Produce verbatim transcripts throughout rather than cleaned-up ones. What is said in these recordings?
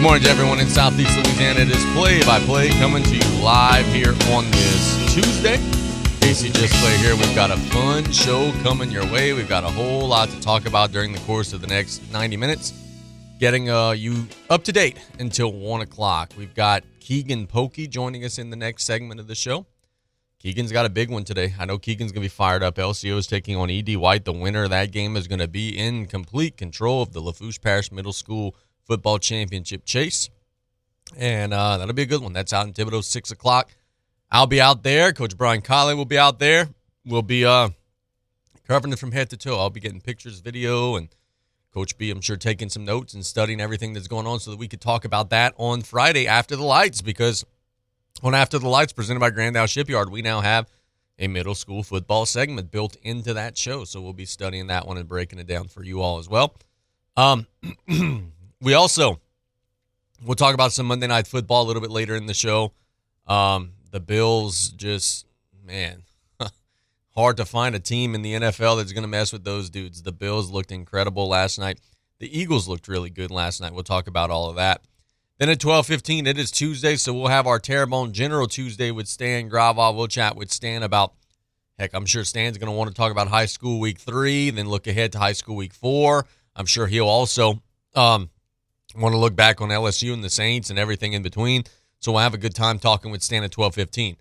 Good morning to everyone in Southeast Louisiana. It is Play by Play coming to you live here on this Tuesday. Casey Just Play here. We've got a fun show coming your way. We've got a whole lot to talk about during the course of the next ninety minutes. Getting uh, you up to date until one o'clock. We've got Keegan Polkey joining us in the next segment of the show. Keegan's got a big one today. I know Keegan's going to be fired up. L C O is taking on E D. White. The winner of that game is going to be in complete control of the Lafourche Parish Middle School Football Championship Chase. And uh, that'll be a good one. That's out in Thibodaux, six o'clock. I'll be out there. Coach Brian Kelly will be out there. We'll be uh, covering it from head to toe. I'll be getting pictures, video, and Coach B, I'm sure, taking some notes and studying everything that's going on so that we could talk about that on Friday after the lights, because on After the Lights, presented by Grand Dow Shipyard, we now have a middle school football segment built into that show. So we'll be studying that one and breaking it down for you all as well. Um, we also will talk about some Monday Night Football a little bit later in the show. Um, the Bills just, man, hard to find a team in the N F L that's going to mess with those dudes. The Bills looked incredible last night. The Eagles looked really good last night. We'll talk about all of that. Then at twelve fifteen, it is Tuesday, so we'll have our Terrebonne General Tuesday with Stan Gravois. We'll chat with Stan about, heck, I'm sure Stan's going to want to talk about high school week three, then look ahead to high school week four. I'm sure he'll also um, want to look back on L S U and the Saints and everything in between. So we'll have a good time talking with Stan at twelve fifteen.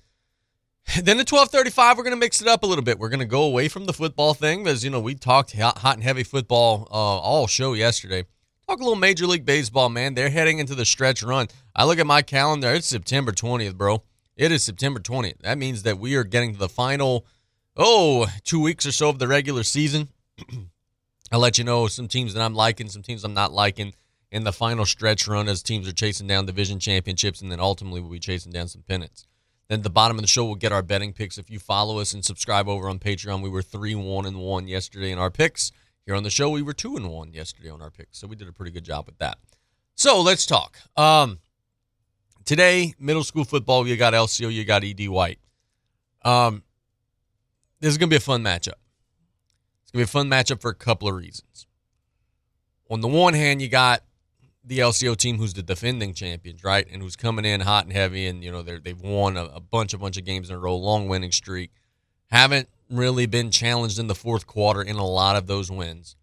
Then at twelve thirty-five, we're going to mix it up a little bit. We're going to go away from the football thing, because, you know, we talked hot and heavy football uh, all show yesterday. Talk a little Major League Baseball, man. They're heading into the stretch run. I look at my calendar. It's September twentieth, bro. It is September twentieth. That means that we are getting to the final, oh, two weeks or so of the regular season. I'll let you know some teams that I'm liking, some teams I'm not liking in the final stretch run as teams are chasing down division championships, and then ultimately we'll be chasing down some pennants. Then at the bottom of the show, we'll get our betting picks. If you follow us and subscribe over on Patreon, we were three and one and one yesterday in our picks. Here on the show, we were two and one yesterday on our picks, so we did a pretty good job with that. So let's talk. Um, today, middle school football, you got L C O, you got E D. White. Um, this is going to be a fun matchup. It's going to be a fun matchup for a couple of reasons. On the one hand, you got the L C O team who's the defending champions, right, and who's coming in hot and heavy, and you know they're, they've won a, a bunch, a bunch of games in a row, long winning streak. Haven't really been challenged in the fourth quarter in a lot of those wins.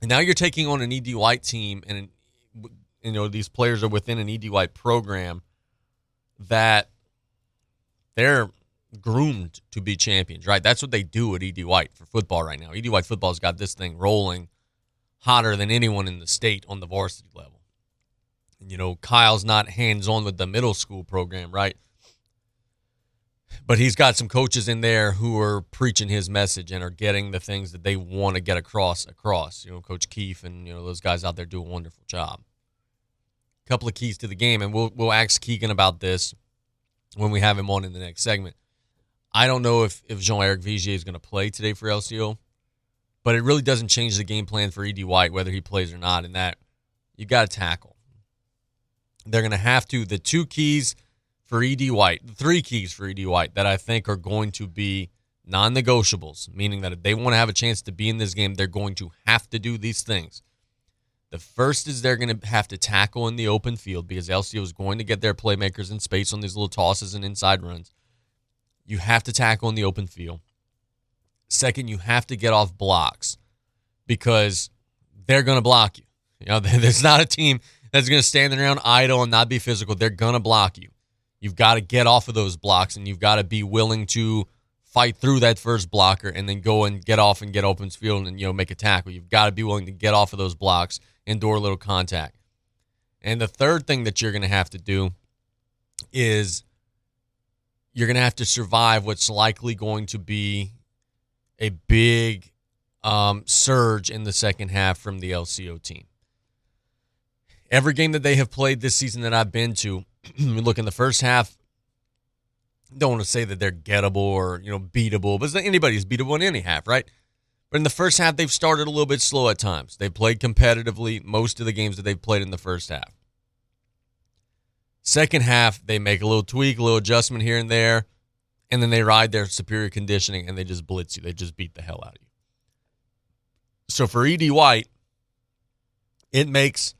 And now you're taking on an E D. White team, and you know these players are within an E D. White program that they're groomed to be champions, right? That's what they do at E D. White for football right now. E D. White football's got this thing rolling hotter than anyone in the state on the varsity level. And, you know, Kyle's not hands-on with the middle school program, right? But he's got some coaches in there who are preaching his message and are getting the things that they want to get across, across. You know, Coach Keefe and, you know, those guys out there do a wonderful job. A couple of keys to the game, and we'll we'll ask Keegan about this when we have him on in the next segment. I don't know if, if Jean-Eric Vigier is going to play today for L C O, but it really doesn't change the game plan for E D. White, whether he plays or not, in that you've got to tackle. They're going to have to. The two keys for E D. White, three keys for E D. White that I think are going to be non-negotiables, meaning that if they want to have a chance to be in this game, they're going to have to do these things. The first is they're going to have to tackle in the open field, because L C O is going to get their playmakers in space on these little tosses and inside runs. You have to tackle in the open field. Second, you have to get off blocks, because they're going to block you. You know, there's not a team that's going to stand around idle and not be physical. They're going to block you. You've got to get off of those blocks, and you've got to be willing to fight through that first blocker and then go and get off and get open field and, you know, make a tackle. You've got to be willing to get off of those blocks, endure a little contact. And the third thing that you're going to have to do is you're going to have to survive what's likely going to be a big um, surge in the second half from the L C O team. Every game that they have played this season that I've been to, look, in the first half, don't want to say that they're gettable or, you know, beatable, but anybody's beatable in any half, right? But in the first half, they've started a little bit slow at times. They played competitively most of the games that they've played in the first half. Second half, they make a little tweak, a little adjustment here and there, and then they ride their superior conditioning and they just blitz you. They just beat the hell out of you. So for E D. White, it makes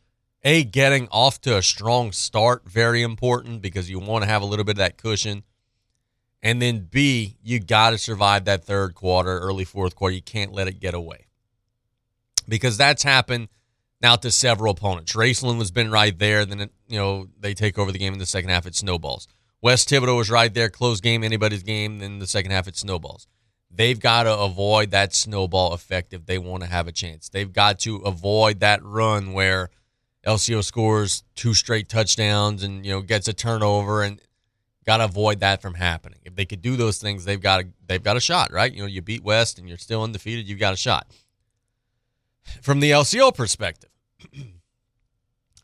A, getting off to a strong start, very important, because you want to have a little bit of that cushion. And then B, you got to survive that third quarter, early fourth quarter. You can't let it get away, because that's happened now to several opponents. Raceland has been right there. Then, it, you know, they take over the game in the second half. It snowballs. West Thibodaux was right there. Close game, anybody's game. Then the second half, it snowballs. They've got to avoid that snowball effect if they want to have a chance. They've got to avoid that run where L C O scores two straight touchdowns and, you know, gets a turnover, and got to avoid that from happening. If they could do those things, they've got a, they've got a shot, right? You know, you beat West and you're still undefeated, you've got a shot. From the L C O perspective,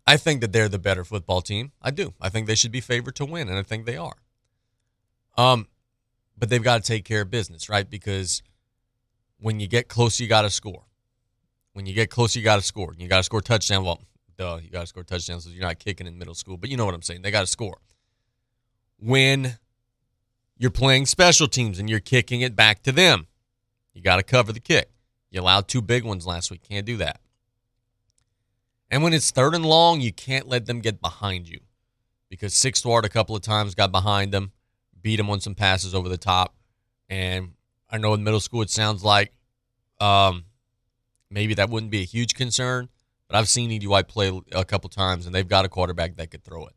I think that they're the better football team. I do. I think they should be favored to win, and I think they are. Um, but they've got to take care of business, right? Because when you get close, you got to score. When you get close, you got to score. You got to score touchdown. Well, duh, you got to score touchdowns, so you're not kicking in middle school. But you know what I'm saying. They got to score. When you're playing special teams and you're kicking it back to them, you got to cover the kick. You allowed two big ones last week. Can't do that. And when it's third and long, you can't let them get behind you, because Sixth Ward a couple of times got behind them, beat them on some passes over the top. And I know in middle school it sounds like um, maybe that wouldn't be a huge concern, but I've seen E D. White play a couple times, and they've got a quarterback that could throw it.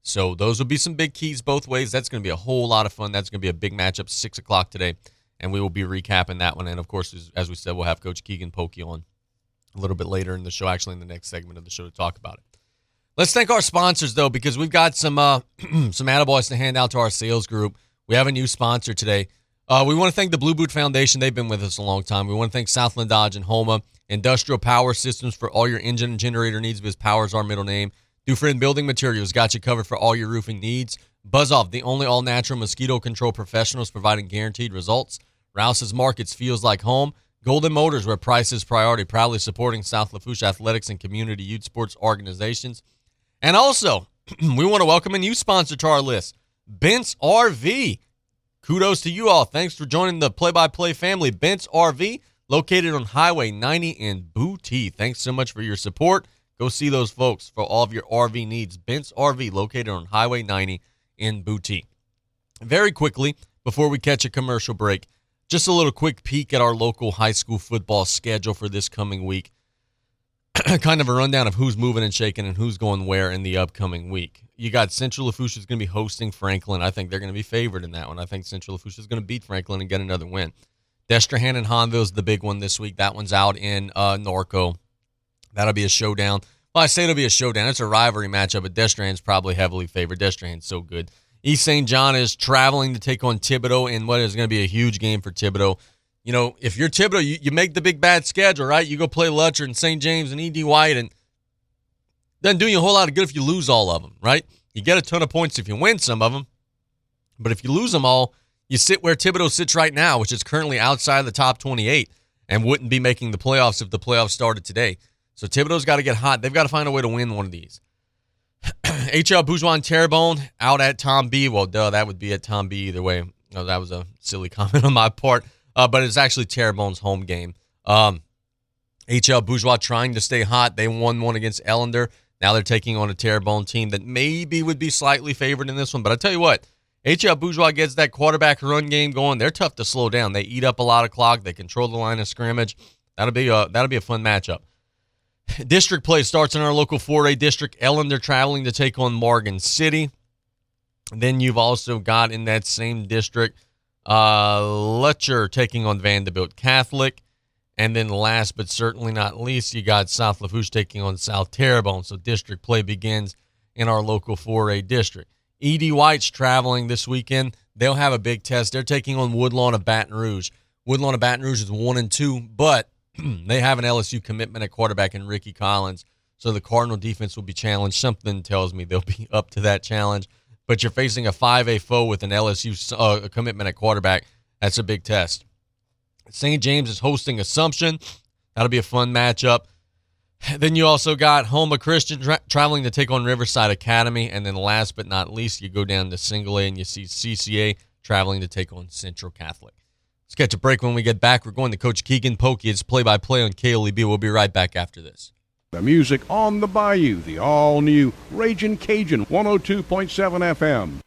So those will be some big keys both ways. That's going to be a whole lot of fun. That's going to be a big matchup, six o'clock today, and we will be recapping that one. And, of course, as we said, we'll have Coach Keegan Polkey on a little bit later in the show, actually in the next segment of the show, to talk about it. Let's thank our sponsors, though, because we've got some uh, some attaboys to hand out to our sales group. We have a new sponsor today. Uh, we want to thank the Blue Boot Foundation. They've been with us a long time. We want to thank Southland Dodge and Houma Industrial Power Systems for all your engine and generator needs, because power is our middle name. Dufresne Building Materials got you covered for all your roofing needs. Buzz Off, the only all-natural mosquito control professionals providing guaranteed results. Rouse's Markets feels like home. Golden Motors, where price is priority, proudly supporting South Lafourche athletics and community youth sports organizations. And also, we want to welcome a new sponsor to our list, Bents R V. Kudos to you all. Thanks for joining the play-by-play family. Bents R V, located on Highway ninety in Boutique. Thanks so much for your support. Go see those folks for all of your R V needs. Bents R V, located on Highway ninety in Boutique. Very quickly, before we catch a commercial break, just a little quick peek at our local high school football schedule for this coming week. Kind of a rundown of who's moving and shaking and who's going where in the upcoming week. You got Central Lafourche is going to be hosting Franklin. I think they're going to be favored in that one. I think Central Lafourche is going to beat Franklin and get another win. Destrehan and Hanville is the big one this week. That one's out in uh, Norco. That'll be a showdown. Well, I say it'll be a showdown. It's a rivalry matchup, but Destrehan's probably heavily favored. Destrehan's so good. East Saint John is traveling to take on Thibodaux in what is going to be a huge game for Thibodaux. You know, if you're Thibodaux, you, you make the big bad schedule, right? You go play Lutcher and Saint James and E D. White, and doesn't do you a whole lot of good if you lose all of them, right? You get a ton of points if you win some of them, but if you lose them all, you sit where Thibodaux sits right now, which is currently outside the top twenty-eight and wouldn't be making the playoffs if the playoffs started today. So Thibodaux's got to get hot. They've got to find a way to win one of these. H L Bourgeois and Terrebonne out at Tom B. Well, duh, that would be at Tom B either way. No, that was a silly comment on my part, uh, but it's actually Terrebonne's home game. Um, H L Bourgeois trying to stay hot. They won one against Ellender. Now they're taking on a Terrebonne team that maybe would be slightly favored in this one, but I tell you what, H L Bourgeois gets that quarterback run game going. They're tough to slow down. They eat up a lot of clock. They control the line of scrimmage. That'll be a, that'll be a fun matchup. District play starts in our local four A district. Ellender traveling to take on Morgan City. Then you've also got in that same district, uh, Lutcher taking on Vanderbilt Catholic. And then last but certainly not least, you got South Lafourche taking on South Terrebonne. So district play begins in our local four A district. E D. White's traveling this weekend. They'll have a big test. They're taking on Woodlawn of Baton Rouge. Woodlawn of Baton Rouge is one and two, but they have an L S U commitment at quarterback in Ricky Collins, so the Cardinal defense will be challenged. Something tells me they'll be up to that challenge, but you're facing a five A foe with an L S U uh, commitment at quarterback. That's a big test. Saint James is hosting Assumption. That'll be a fun matchup. Then you also got Houma Christian tra- traveling to take on Riverside Academy, and then last but not least, you go down to single A and you see C C A traveling to take on Central Catholic. Let's catch a break. When we get back, we're going to Coach Keegan Polkey. It's play-by-play on K L E B. We'll be right back after this. The music on the bayou, the all-new Ragin' Cajun, one oh two point seven F M.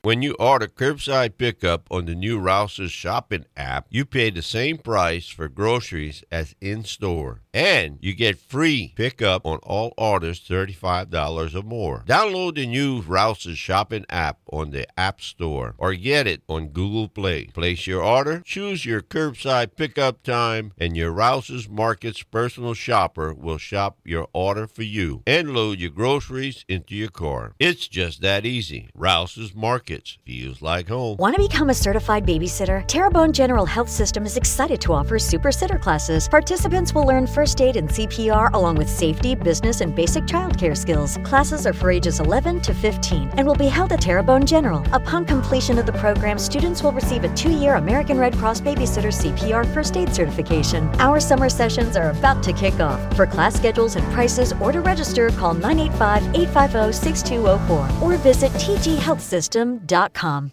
When you order curbside pickup on the new Rouse's shopping app, you pay the same price for groceries as in-store. And you get free pickup on all orders thirty-five dollars or more. Download the new Rouse's shopping app on the App Store or get it on Google Play. Place your order, choose your curbside pickup time, and your Rouse's Markets personal shopper will shop your order for you and load your groceries into your car. It's just that easy. Rouse's Markets. Feels like home. Want to become a certified babysitter? Terrebonne General Health System is excited to offer Super Sitter classes. Participants will learn first aid and C P R along with safety, business, and basic childcare skills. Classes are for ages eleven to fifteen and will be held at Terrebonne General. Upon completion of the program, students will receive a two-year American Red Cross Babysitter C P R First Aid Certification. Our summer sessions are about to kick off. For class schedules and prices or to register, call nine eight five, eight five zero, six two zero four or visit t g health system dot com.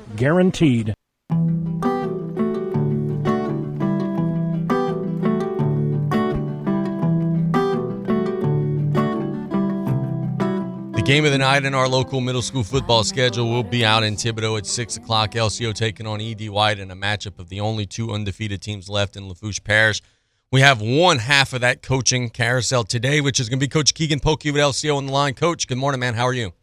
guaranteed. The game of the night in our local middle school football schedule will be out in Thibodaux at six o'clock. L C O taking on E D. White in a matchup of the only two undefeated teams left in Lafourche Parish. We have one half of that coaching carousel today, which is going to be Coach Keegan Polkey with L C O on the line. Coach, good morning, man. How are you?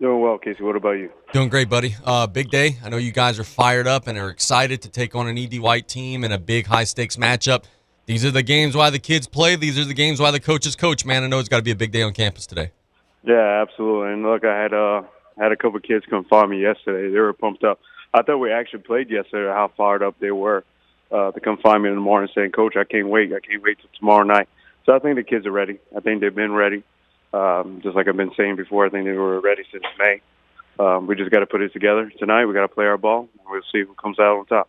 Doing well, Casey. What about you? Doing great, buddy. Uh, big day. I know you guys are fired up and are excited to take on an E D. White team in a big high-stakes matchup. These are the games why the kids play. These are the games why the coaches coach, man. I know it's got to be a big day on campus today. Yeah, absolutely. And, look, I had uh, had a couple of kids come find me yesterday. They were pumped up. I thought we actually played yesterday, how fired up they were uh, to come find me in the morning saying, Coach, I can't wait. I can't wait till tomorrow night. So I think the kids are ready. I think they've been ready. Um, just like I've been saying before, I think they were ready since May. Um, we just got to put it together tonight. We got to play our ball. And we'll see who comes out on top.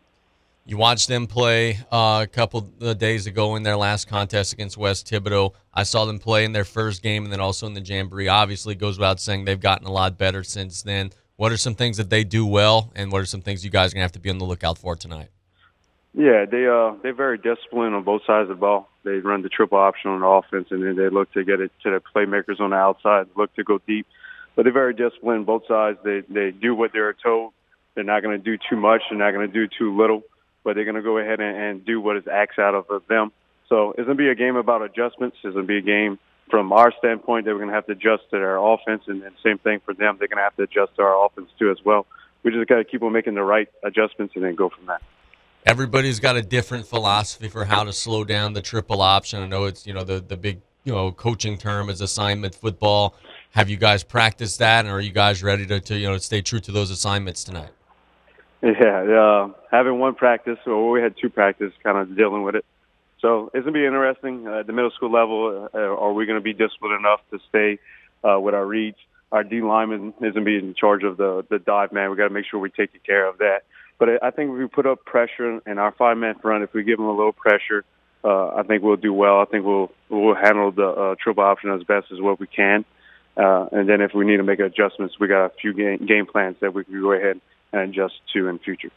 You watched them play uh, a couple of days ago in their last contest against West Thibodaux. I saw them play in their first game and then also in the Jamboree. Obviously, it goes without saying they've gotten a lot better since then. What are some things that they do well, and what are some things you guys are going to have to be on the lookout for tonight? Yeah, they uh, they're very disciplined on both sides of the ball. They run the triple option on the offense, and then they look to get it to the playmakers on the outside, look to go deep. But they're very disciplined on both sides. They they do what they're told. They're not going to do too much. They're not going to do too little. But they're going to go ahead and, and do what is asked out of them. So it's going to be a game about adjustments. It's going to be a game from our standpoint that we're going to have to adjust to their offense, and, and same thing for them. They're going to have to adjust to our offense too as well. We just got to keep on making the right adjustments and then go from there. Everybody's got a different philosophy for how to slow down the triple option. I know it's, you know, the, the big, you know, coaching term is assignment football. Have you guys practiced that, and are you guys ready to, to you know, stay true to those assignments tonight? Yeah, uh, having one practice, or we had two practices kind of dealing with it. So it's going to be interesting. Uh, at the middle school level, uh, are we going to be disciplined enough to stay uh, with our reads? Our D lineman is going to be in charge of the, the dive, man. We got to make sure we take care of that. But I think if we put up pressure in our five-man front, if we give them a little pressure, uh, I think we'll do well. I think we'll we'll handle the uh, triple option as best as what we can. Uh, and then if we need to make adjustments, we got a few game, game plans that we can go ahead and adjust to in the future.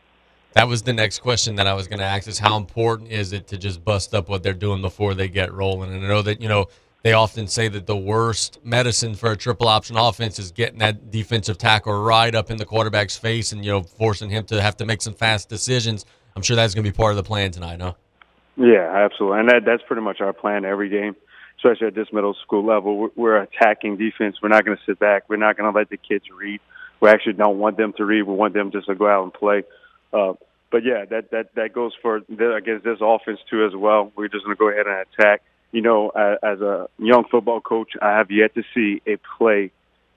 That was the next question that I was going to ask, is how important is it to just bust up what they're doing before they get rolling? And I know that, you know, they often say that the worst medicine for a triple option offense is getting that defensive tackle right up in the quarterback's face and, you know, forcing him to have to make some fast decisions. I'm sure that's going to be part of the plan tonight, huh? Yeah, absolutely. And that that's pretty much our plan every game, especially at this middle school level. We're attacking defense. We're not going to sit back. We're not going to let the kids read. We actually don't want them to read. We want them just to go out and play. Uh, but, yeah, that, that, that goes for, I guess, this offense, too, as well. We're just going to go ahead and attack. You know, as a young football coach, I have yet to see a play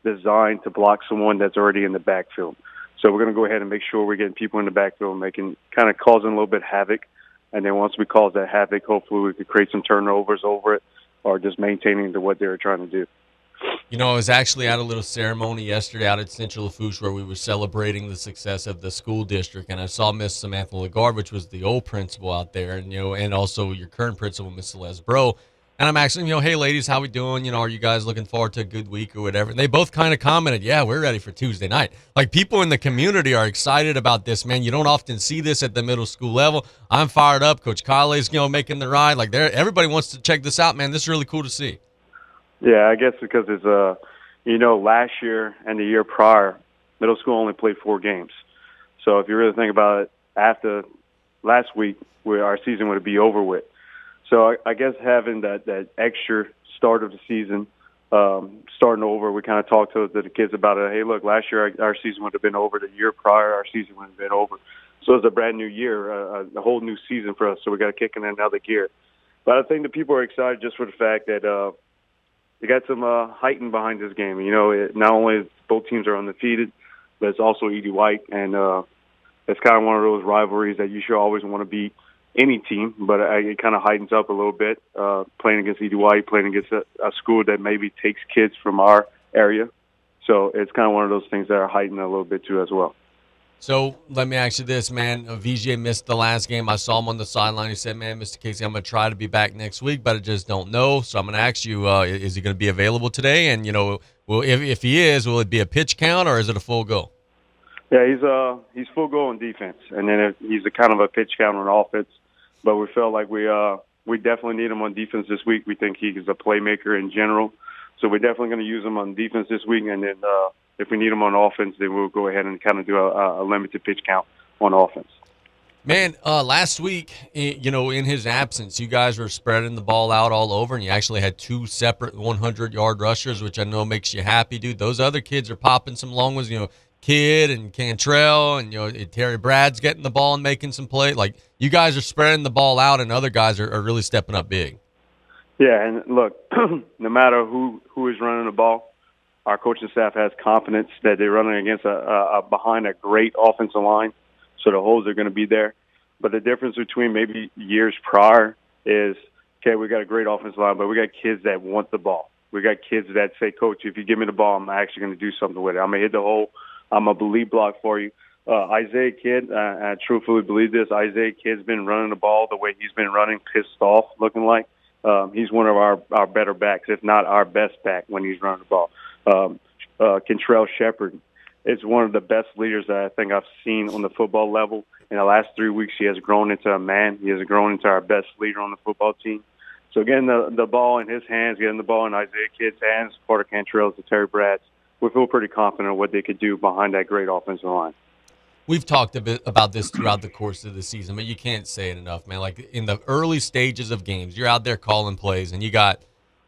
designed to block someone that's already in the backfield. So we're going to go ahead and make sure we're getting people in the backfield, making kind of causing a little bit of havoc. And then once we cause that havoc, hopefully we can create some turnovers over it, or just maintaining to what they were trying to do. You know, I was actually at a little ceremony yesterday out at Central Lafourche where we were celebrating the success of the school district, and I saw Miss Samantha Lagarde, which was the old principal out there, and you know, and also your current principal, Miss Celeste Bro. And I'm asking, you know, hey ladies, how we doing? You know, are you guys looking forward to a good week or whatever? And they both kind of commented, yeah, we're ready for Tuesday night. Like, people in the community are excited about this, man. You don't often see this at the middle school level. I'm fired up. Coach Kale's, you know, making the ride. Like, there, everybody wants to check this out, man. This is really cool to see. Yeah, I guess because it's, uh, you know, last year and the year prior, middle school only played four games. So if you really think about it, after last week, we, our season would be over with. So I, I guess having that, that extra start of the season, um, starting over, we kind of talked to the kids about it. Hey, look, last year our, our season would have been over. The year prior, our season would have been over. So it's a brand new year, a, a whole new season for us. So we got to kick in another gear. But I think the people are excited just for the fact that uh, they got some uh, heightened behind this game. You know, it, not only is both teams are undefeated, but it's also E D. White. And uh, it's kind of one of those rivalries that you should always want to beat any team, but it kind of heightens up a little bit, uh, playing against E D. White, playing against a, a school that maybe takes kids from our area. So it's kind of one of those things that are heightened a little bit too as well. So let me ask you this, man. Vijay missed the last game. I saw him on the sideline. He said, man, Mister Casey, I'm going to try to be back next week, but I just don't know. So I'm going to ask you, uh, is he going to be available today? And, you know, will, if, if he is, will it be a pitch count or is it a full go? Yeah, he's uh, he's full go on defense. And then he's a kind of a pitch count on offense. But we felt like we uh, we definitely need him on defense this week. We think he is a playmaker in general. So we're definitely going to use him on defense this week. And then uh, if we need him on offense, then we'll go ahead and kind of do a, a limited pitch count on offense. Man, uh, last week, you know, in his absence, you guys were spreading the ball out all over, and you actually had two separate hundred-yard rushers, which I know makes you happy, dude. Those other kids are popping some long ones, you know. Kid and Cantrell and, you know, Terry Brad's getting the ball and making some play. Like, you guys are spreading the ball out and other guys are, are really stepping up big. Yeah, and look, no matter who, who is running the ball, our coaching staff has confidence that they're running against a, a, a behind a great offensive line, so the holes are going to be there. But the difference between maybe years prior is, okay, we got a great offensive line, but we got kids that want the ball. We got kids that say, Coach, if you give me the ball, I'm actually going to do something with it. I'm going to hit the hole. I'm a believe block for you. Uh, Isaiah Kidd, uh, I truthfully believe this. Isaiah Kidd's been running the ball the way he's been running, pissed off, looking like. Um, he's one of our, our better backs, if not our best back when he's running the ball. Um, uh, Kentrell Shepard is one of the best leaders that I think I've seen on the football level. In the last three weeks, he has grown into a man. He has grown into our best leader on the football team. So getting the, the ball in his hands, getting the ball in Isaiah Kidd's hands, part of Cantrell's, the Terry Brad's, we feel pretty confident what they could do behind that great offensive line. We've talked a bit about this throughout the course of the season, but you can't say it enough, man. Like, in the early stages of games, you're out there calling plays, and you got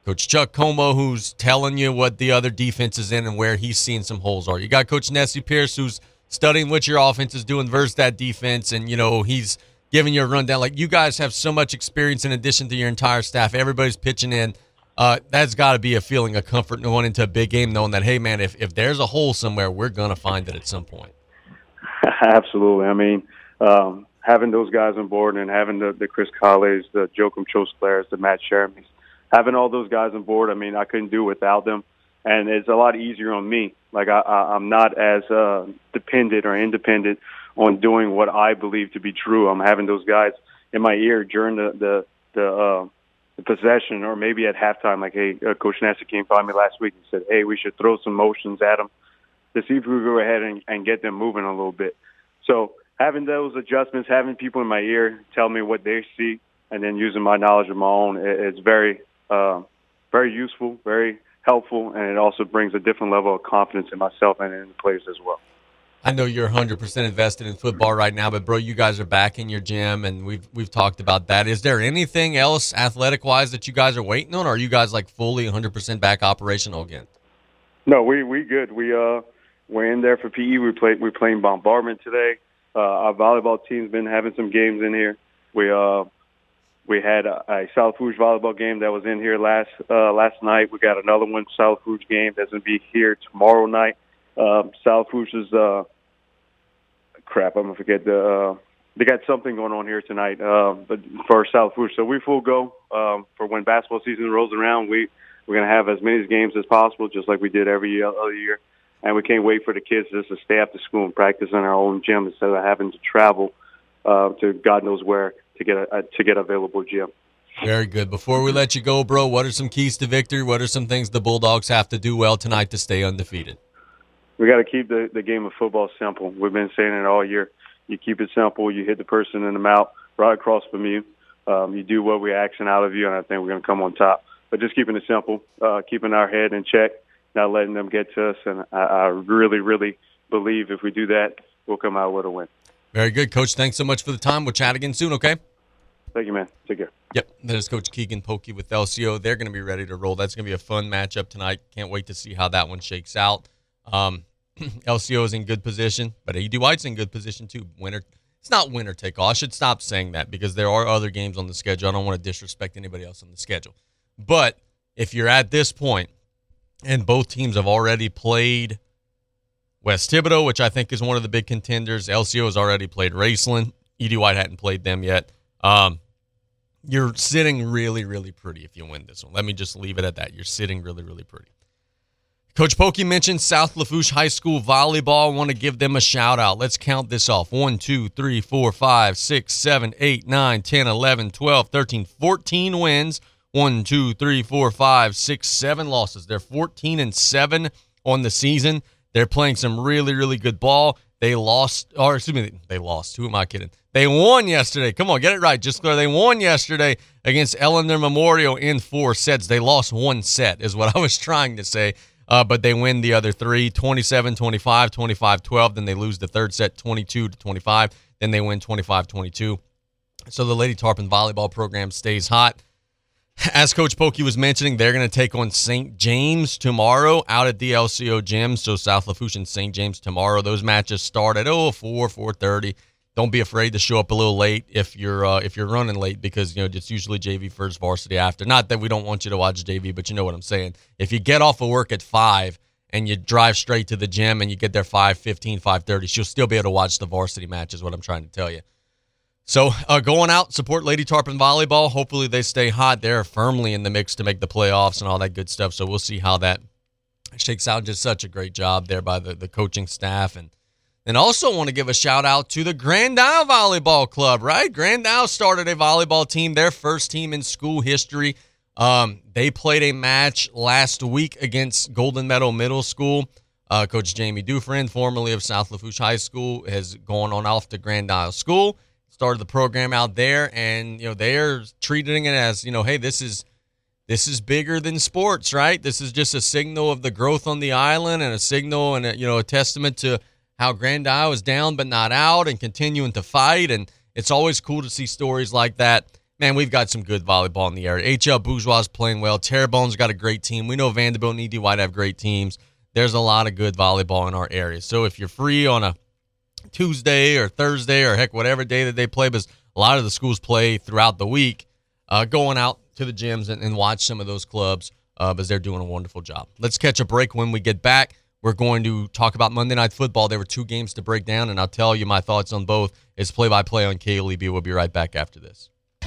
Coach Chuck Como, who's telling you what the other defense is in and where he's seeing some holes are. You got Coach Nessie Pierce, who's studying what your offense is doing versus that defense, and, you know, he's giving you a rundown. Like, you guys have so much experience in addition to your entire staff. Everybody's pitching in. Uh, that's got to be a feeling of comfort going into a big game, knowing that, hey, man, if, if there's a hole somewhere, we're going to find it at some point. Absolutely. I mean, um, having those guys on board and having the, the Chris Collies, the Joakim Choslairs, the Matt Sheremies, having all those guys on board, I mean, I couldn't do without them. And it's a lot easier on me. Like, I, I, I'm not as uh, dependent or independent on doing what I believe to be true. I'm having those guys in my ear during the, the the uh, the possession, or maybe at halftime, like, hey, uh, Coach Nasser came by me last week and said, hey, we should throw some motions at them to see if we go ahead and, and get them moving a little bit. So having those adjustments, having people in my ear tell me what they see, and then using my knowledge of my own, it, it's very, uh, very useful, very helpful, and it also brings a different level of confidence in myself and in the players as well. I know you're one hundred percent invested in football right now, but, bro, you guys are back in your gym, and we've we've talked about that. Is there anything else athletic-wise that you guys are waiting on, or are you guys, like, fully one hundred percent back operational again? No, we we good. We, uh, we're in there for P E. We play, we're playing bombardment today. Uh, our volleyball team's been having some games in here. We uh, we had a, a South Fuge volleyball game that was in here last uh, last night. We got another one, South Fuge game, that's going to be here tomorrow night. Uh, South Lafourche's, uh crap, I'm going to forget. The, uh, they got something going on here tonight uh, but for South Lafourche. So we full go um, for when basketball season rolls around. We, we're going to have as many games as possible, just like we did every other year. And we can't wait for the kids just to stay after school and practice in our own gym instead of having to travel uh, to God knows where to get a, to get available gym. Very good. Before we let you go, bro, what are some keys to victory? What are some things the Bulldogs have to do well tonight to stay undefeated? We got to keep the, the game of football simple. We've been saying it all year. You keep it simple. You hit the person in the mouth right across from you. Um, you do what we're asking out of you, and I think we're going to come on top. But just keeping it simple, uh, keeping our head in check, not letting them get to us. And I, I really, really believe if we do that, we'll come out with a win. Very good, Coach. Thanks so much for the time. We'll chat again soon, okay? Thank you, man. Take care. Yep, that is Coach Keegan Polkey with L C O. They're going to be ready to roll. That's going to be a fun matchup tonight. Can't wait to see how that one shakes out. Um, L C O is in good position, but E D. White's in good position too. Winner, it's not winner take all. I should stop saying that because there are other games on the schedule. I don't want to disrespect anybody else on the schedule. But if you're at this point and both teams have already played West Thibodaux, which I think is one of the big contenders, L C O has already played Raceland. E D. White hadn't played them yet. Um, you're sitting really, really pretty if you win this one. Let me just leave it at that. You're sitting really, really pretty. Coach Polkey mentioned South Lafourche High School volleyball. I want to give them a shout-out. Let's count this off. one, two, three, four, five, six, seven, eight, nine, ten, eleven, twelve, thirteen, fourteen wins. one, two, three, four, five, six, seven losses. They're fourteen and seven on the season. They're playing some really, really good ball. They lost – or excuse me, they lost. Who am I kidding? They won yesterday. Come on, get it right. Just clear. They won yesterday against Ellender Memorial in four sets. They lost one set is what I was trying to say. Uh, but they win the other three, twenty-seven twenty-five, twenty-five twelve. Then they lose the third set, twenty-two to twenty-five. Then they win twenty-five twenty-two. So the Lady Tarpon volleyball program stays hot. As Coach Polkey was mentioning, they're going to take on Saint James tomorrow out at the L C O gym. So South Lafourche and Saint James tomorrow. Those matches start at oh four, four thirty. Don't be afraid to show up a little late if you're uh, if you're running late because, you know, it's usually J V first, varsity after. Not that we don't want you to watch J V, but you know what I'm saying. If you get off of work at five and you drive straight to the gym and you get there five fifteen, five thirty, you'll still be able to watch the varsity match is what I'm trying to tell you. So uh, going out, support Lady Tarpon volleyball. Hopefully they stay hot. They're firmly in the mix to make the playoffs and all that good stuff. So we'll see how that shakes out. Just such a great job there by the, the coaching staff. And And also want to give a shout-out to the Grand Isle Volleyball Club, right? Grand Isle started a volleyball team, their first team in school history. Um, they played a match last week against Golden Meadow Middle School. Uh, Coach Jamie Dufresne, formerly of South Lafourche High School, has gone on off to Grand Isle School, started the program out there, and you know they are treating it as, you know, hey, this is this is bigger than sports, right? This is just a signal of the growth on the island and a signal and a, you know a testament to how Grand Isle is down but not out and continuing to fight. And it's always cool to see stories like that. Man, we've got some good volleyball in the area. H L. Bourgeois is playing well. Terrebonne's got a great team. We know Vanderbilt and E D. White have great teams. There's a lot of good volleyball in our area. So if you're free on a Tuesday or Thursday or, heck, whatever day that they play, because a lot of the schools play throughout the week, uh, going out to the gyms and, and watch some of those clubs uh, because they're doing a wonderful job. Let's catch a break. When we get back, we're going to talk about Monday Night Football. There were two games to break down, and I'll tell you my thoughts on both. It's play-by-play on K L E B. We'll be right back after this.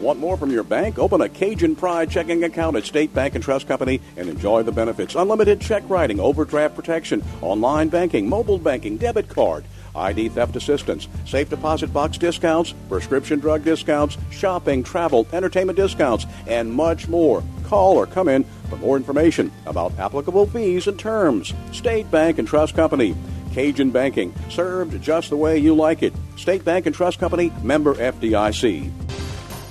Want more from your bank? Open a Cajun Pride checking account at State Bank and Trust Company and enjoy the benefits. Unlimited check writing, overdraft protection, online banking, mobile banking, debit card, I D theft assistance, safe deposit box discounts, prescription drug discounts, shopping, travel, entertainment discounts, and much more. Call or come in for more information about applicable fees and terms. State Bank and Trust Company. Cajun banking, served just the way you like it. State Bank and Trust Company, member F D I C.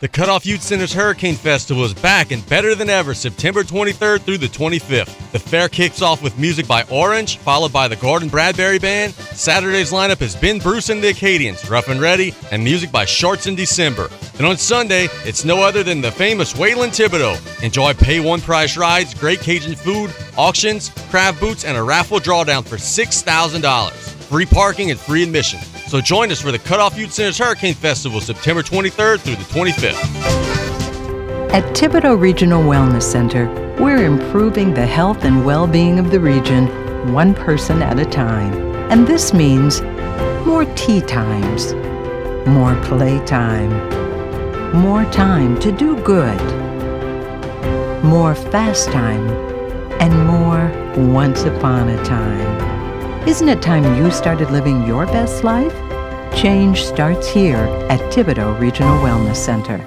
The Cutoff Youth Center's Hurricane Festival is back and better than ever, September twenty-third through the twenty-fifth. The fair kicks off with music by Orange, followed by the Gordon Bradbury Band. Saturday's lineup is Ben Bruce and the Acadians, Rough and Ready, and music by Shorts in December. And on Sunday, it's no other than the famous Wayland Thibodaux. Enjoy pay-one-price rides, great Cajun food, auctions, craft boots, and a raffle drawdown for six thousand dollars. Free parking and free admission. So join us for the Cutoff Youth Center's Hurricane Festival, September twenty-third through the twenty-fifth. At Thibodaux Regional Wellness Center, we're improving the health and well-being of the region one person at a time. And this means more tea times, more play time, more time to do good, more fast time, and more once upon a time. Isn't it time you started living your best life? Change starts here at Thibodaux Regional Wellness Center.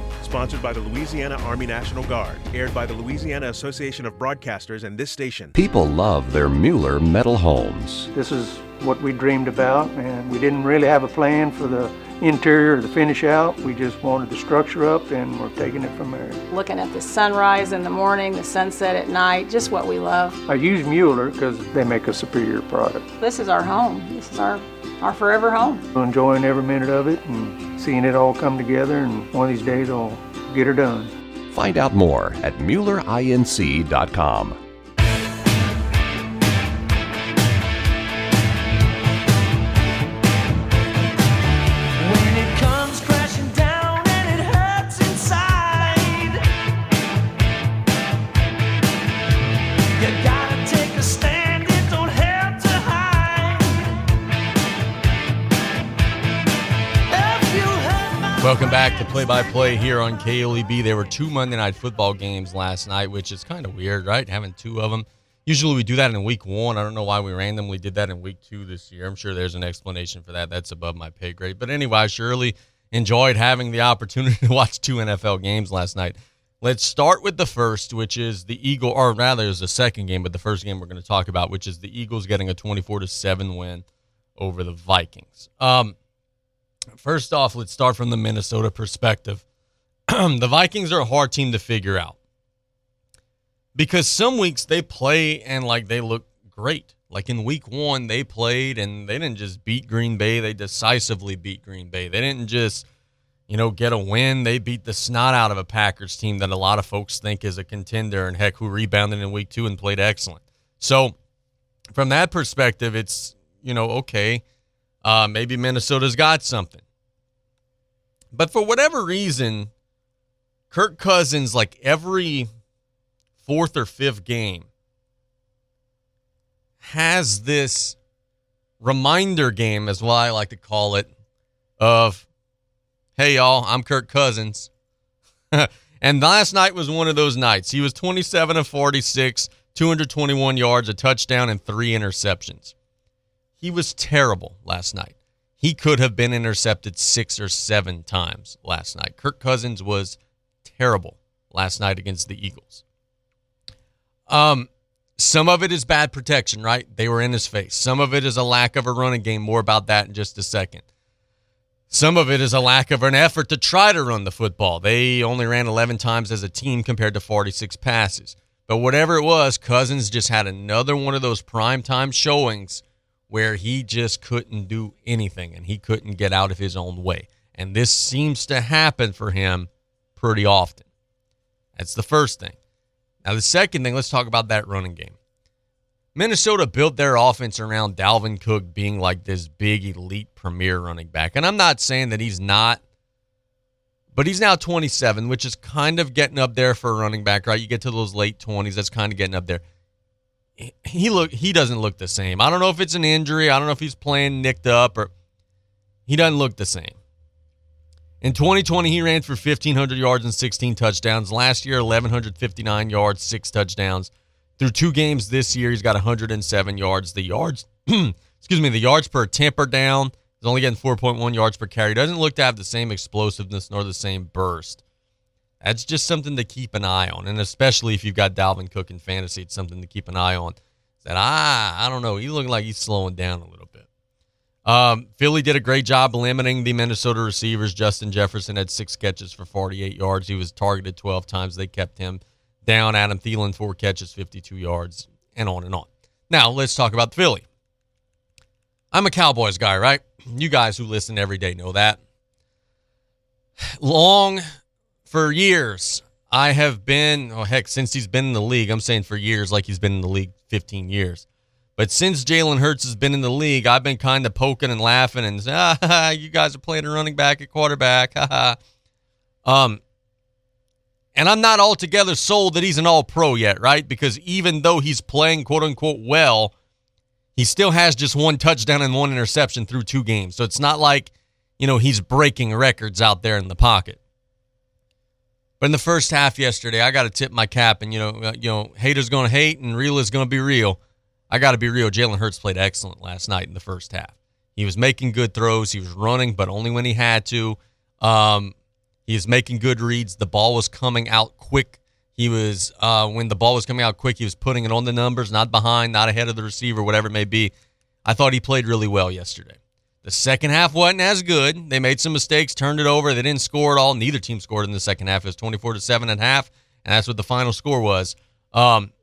Sponsored by the Louisiana Army National Guard. Aired by the Louisiana Association of Broadcasters and this station. People love their Mueller metal homes. This is what we dreamed about, and we didn't really have a plan for the interior or the finish out. We just wanted the structure up, and we're taking it from there. Looking at the sunrise in the morning, the sunset at night, just what we love. I use Mueller because they make a superior product. This is our home. This is our our forever home. Enjoying every minute of it and seeing it all come together, and one of these days I'll get her done. Find out more at Mueller I N C dot com. Welcome back to Play by Play here on K L E B. There were two Monday night football games last night, which is kind of weird, right? Having two of them. Usually we do that in week one. I don't know why we randomly did that in week two this year. I'm sure there's an explanation for that. That's above my pay grade. But anyway, I surely enjoyed having the opportunity to watch two N F L games last night. Let's start with the first, which is the Eagles, or rather, it's the second game, but the first game we're going to talk about, which is the Eagles getting a twenty-four to seven win over the Vikings. Um, First off, let's start from the Minnesota perspective. The Vikings are a hard team to figure out because some weeks they play and, like, they look great. Like, in week one, they played and they didn't just beat Green Bay. They decisively beat Green Bay. They didn't just, you know, get a win. They beat the snot out of a Packers team that a lot of folks think is a contender, and, heck, who rebounded in week two and played excellent. So, from that perspective, it's, you know, okay, Uh, maybe Minnesota's got something. But for whatever reason, Kirk Cousins, like every fourth or fifth game, has this reminder game, is what I like to call it, of, hey, y'all, I'm Kirk Cousins. And last night was one of those nights. He was twenty-seven of forty-six, two hundred twenty-one yards, a touchdown, and three interceptions. He was terrible last night. He could have been intercepted six or seven times last night. Kirk Cousins was terrible last night against the Eagles. Um, some of it is bad protection, right? They were in his face. Some of it is a lack of a running game. More about that in just a second. Some of it is a lack of an effort to try to run the football. They only ran eleven times as a team compared to forty-six passes. But whatever it was, Cousins just had another one of those primetime showings where he just couldn't do anything, and he couldn't get out of his own way. And this seems to happen for him pretty often. That's the first thing. Now, the second thing, let's talk about that running game. Minnesota built their offense around Dalvin Cook being like this big, elite, premier running back. And I'm not saying that he's not, but he's now twenty-seven, which is kind of getting up there for a running back, right? You get to those late twenties, that's kind of getting up there. He look he doesn't look the same. I don't know if it's an injury. I don't know if he's playing nicked up, or he doesn't look the same. In twenty twenty, he ran for fifteen hundred yards and sixteen touchdowns. Last year, eleven fifty-nine yards, six touchdowns. Through two games this year, he's got one hundred seven yards. The yards, excuse me, the yards per attempt are down. He's only getting four point one yards per carry. Doesn't look to have the same explosiveness nor the same burst. That's just something to keep an eye on, and especially if you've got Dalvin Cook in fantasy, it's something to keep an eye on. That ah, I don't know. He looked like he's slowing down a little bit. Um, Philly did a great job limiting the Minnesota receivers. Justin Jefferson had six catches for forty-eight yards. He was targeted twelve times. They kept him down. Adam Thielen, four catches, fifty-two yards, and on and on. Now, let's talk about Philly. I'm a Cowboys guy, right? You guys who listen every day know that. Long... For years, I have been, oh heck, since he's been in the league, I'm saying for years like he's been in the league fifteen years. But since Jalen Hurts has been in the league, I've been kind of poking and laughing and saying, ah, you guys are playing a running back at quarterback. um, and I'm not altogether sold that he's an all-pro yet, right? Because even though he's playing quote-unquote well, he still has just one touchdown and one interception through two games. So it's not like, you know, he's breaking records out there in the pocket. But in the first half yesterday, I got to tip my cap, and you know, you know, haters gonna hate, and real is gonna be real. I got to be real. Jalen Hurts played excellent last night in the first half. He was making good throws. He was running, but only when he had to. Um, he was making good reads. The ball was coming out quick. He was uh, when the ball was coming out quick, he was putting it on the numbers, not behind, not ahead of the receiver, whatever it may be. I thought he played really well yesterday. The second half wasn't as good. They made some mistakes, turned it over. They didn't score at all. Neither team scored in the second half. It was twenty-four to seven and a half, and that's what the final score was. Um,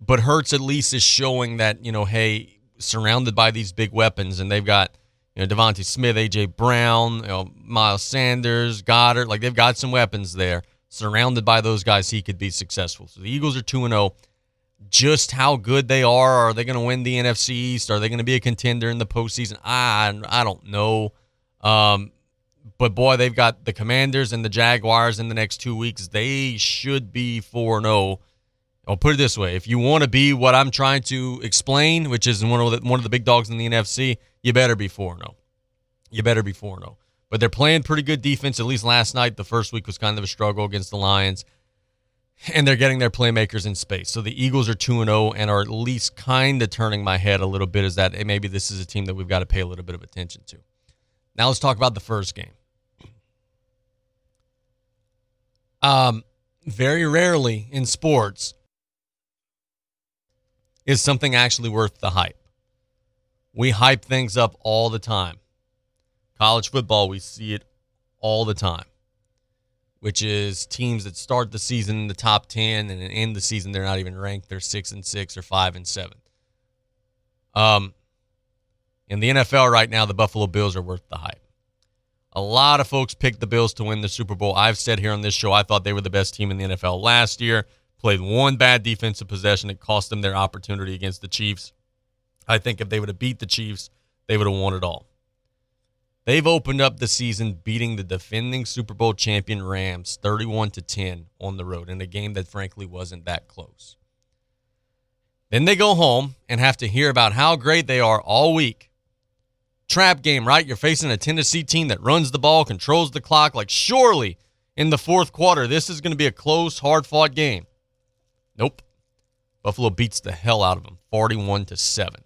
but Hurts at least is showing that, you know, hey, surrounded by these big weapons, and they've got, you know, Devontae Smith, A J. Brown, you know, Miles Sanders, Goddard. Like, they've got some weapons there. Surrounded by those guys, he could be successful. So the Eagles are two and oh. Just how good they are. Are they going to win the N F C East? Are they going to be a contender in the postseason? I, I don't know. Um, but, boy, they've got the Commanders and the Jaguars in the next two weeks. They should be four and oh. I'll put it this way. If you want to be what I'm trying to explain, which is one of the, one of the big dogs in the N F C, you better be four and oh. You better be four and oh. But they're playing pretty good defense, at least last night. The first week was kind of a struggle against the Lions. And they're getting their playmakers in space. So the Eagles are two and oh and are at least kind of turning my head a little bit, is that hey, maybe this is a team that we've got to pay a little bit of attention to. Now let's talk about the first game. Um, very rarely in sports is something actually worth the hype. We hype things up all the time. College football, we see it all the time, which is teams that start the season in the top ten and then end the season they're not even ranked. They're six and six or five and seven. Um, in the N F L right now, the Buffalo Bills are worth the hype. A lot of folks picked the Bills to win the Super Bowl. I've said here on this show I thought they were the best team in the N F L last year. Played one bad defensive possession. It cost them their opportunity against the Chiefs. I think if they would have beat the Chiefs, they would have won it all. They've opened up the season beating the defending Super Bowl champion Rams thirty-one to ten on the road in a game that frankly wasn't that close. Then they go home and have to hear about how great they are all week. Trap game, right? You're facing a Tennessee team that runs the ball, controls the clock. Like, surely in the fourth quarter, this is going to be a close, hard-fought game. Nope. Buffalo beats the hell out of them, forty-one to seven.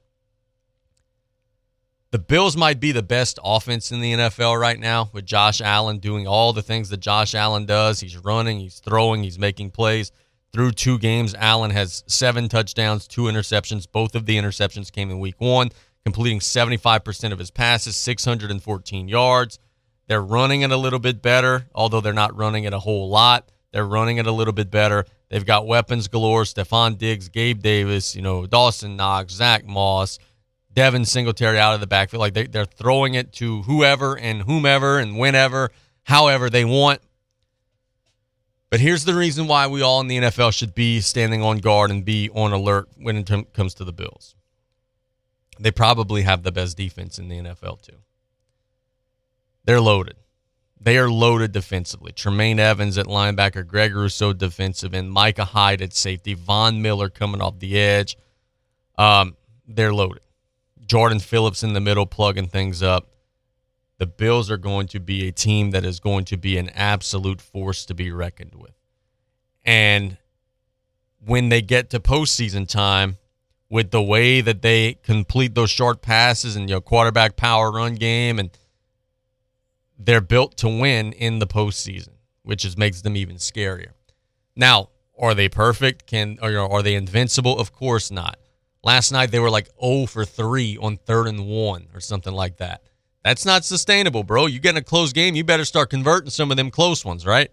The Bills might be the best offense in the N F L right now, with Josh Allen doing all the things that Josh Allen does. He's running, he's throwing, he's making plays. Through two games, Allen has seven touchdowns, two interceptions. Both of the interceptions came in week one, completing seventy-five percent of his passes, six hundred fourteen yards. They're running it a little bit better, although they're not running it a whole lot. They're running it a little bit better. They've got weapons galore, Stephon Diggs, Gabe Davis, you know, Dawson Knox, Zach Moss, Devin Singletary out of the backfield. Like, they, they're throwing it to whoever and whomever and whenever, however they want. But here's the reason why we all in the N F L should be standing on guard and be on alert when it comes to the Bills. They probably have the best defense in the N F L, too. They're loaded. They are loaded defensively. Tremaine Evans at linebacker, Greg Rousseau defensive end, Micah Hyde at safety, Von Miller coming off the edge. Um, they're loaded. Jordan Phillips in the middle plugging things up. The Bills are going to be a team that is going to be an absolute force to be reckoned with. And when they get to postseason time, with the way that they complete those short passes and your quarterback power run game, and they're built to win in the postseason, which is makes them even scarier. Now, are they perfect? Can or are they invincible? Of course not. Last night they were like oh for three on third and one or something like that. That's not sustainable, bro. You get in a close game, you better start converting some of them close ones, right?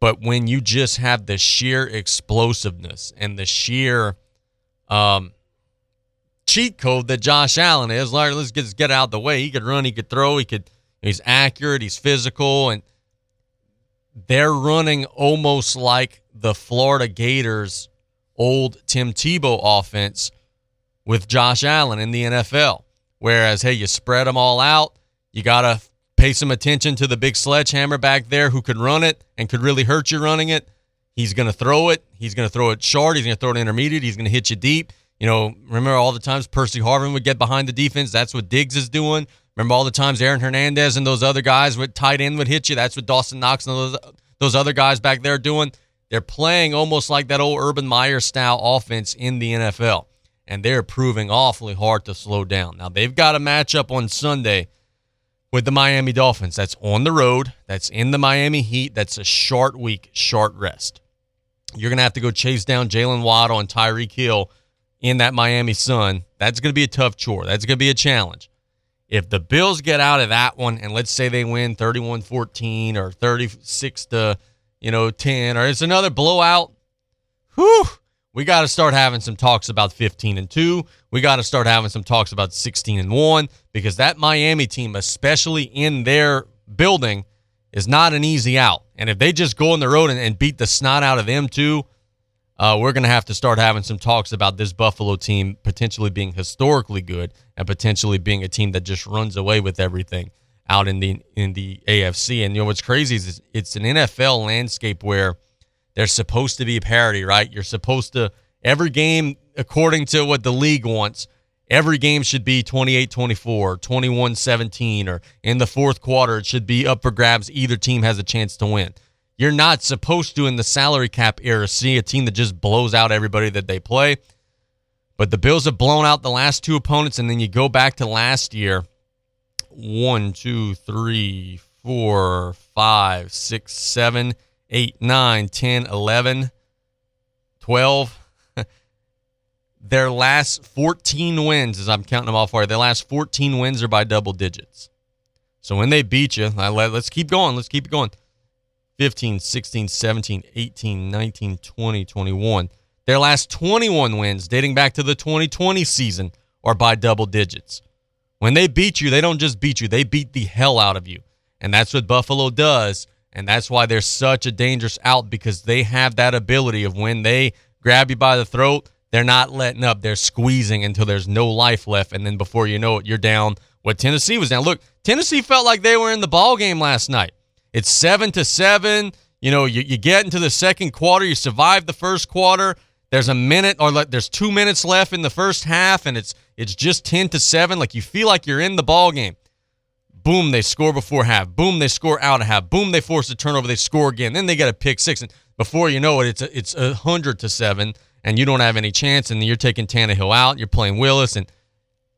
But when you just have the sheer explosiveness and the sheer um, cheat code that Josh Allen is, like, let's just get out of the way. He could run, he could throw, he could. He's accurate, he's physical, and they're running almost like the Florida Gators' old Tim Tebow offense with Josh Allen in the N F L. Whereas, hey, you spread them all out, you got to pay some attention to the big sledgehammer back there who could run it and could really hurt you running it. He's going to throw it. He's going to throw it short. He's going to throw it intermediate. He's going to hit you deep. You know, remember all the times Percy Harvin would get behind the defense? That's what Diggs is doing. Remember all the times Aaron Hernandez and those other guys with tight end would hit you? That's what Dawson Knox and those, those other guys back there are doing. They're playing almost like that old Urban Meyer-style offense in the N F L, and they're proving awfully hard to slow down. Now, they've got a matchup on Sunday with the Miami Dolphins. That's on the road. That's in the Miami heat. That's a short week, short rest. You're going to have to go chase down Jalen Waddle and Tyreek Hill in that Miami sun. That's going to be a tough chore. That's going to be a challenge. If the Bills get out of that one, and let's say they win thirty-one fourteen or thirty-six to, you know, ten, or it's another blowout, whew, we got to start having some talks about fifteen and two. We got to start having some talks about sixteen and one, because that Miami team, especially in their building, is not an easy out. And if they just go on the road and, and beat the snot out of them too, Uh, we're going to have to start having some talks about this Buffalo team potentially being historically good and potentially being a team that just runs away with everything out in the in the A F C. And you know what's crazy is it's, it's an N F L landscape where there's supposed to be parity, right? You're supposed to, every game, according to what the league wants, every game should be twenty-eight twenty-four, twenty-one seventeen, or in the fourth quarter, it should be up for grabs. Either team has a chance to win. You're not supposed to, in the salary cap era, see a team that just blows out everybody that they play. But the Bills have blown out the last two opponents, and then you go back to last year. One, two, three, four, five, six, seven, eight, nine, ten, eleven, twelve. Their last fourteen wins, as I'm counting them off for you, their last fourteen wins are by double digits. So when they beat you, let's keep going, let's keep going. fifteen, sixteen, seventeen, eighteen, nineteen, twenty, twenty-one. Their last twenty-one wins, dating back to the twenty twenty season, are by double digits. When they beat you, they don't just beat you. They beat the hell out of you. And that's what Buffalo does, and that's why they're such a dangerous out, because they have that ability of when they grab you by the throat, they're not letting up. They're squeezing until there's no life left, and then before you know it, you're down what Tennessee was down. Look, Tennessee felt like they were in the ballgame last night. It's seven to seven. You know, you, you get into the second quarter. You survive the first quarter. There's a minute or like, there's two minutes left in the first half, and it's it's just ten to seven. Like, you feel like you're in the ball game. Boom, they score before half. Boom, they score out of half. Boom, they force a turnover. They score again. Then they got a pick six, and before you know it, it's a, it's a hundred to seven, and you don't have any chance. And you're taking Tannehill out. You're playing Willis, and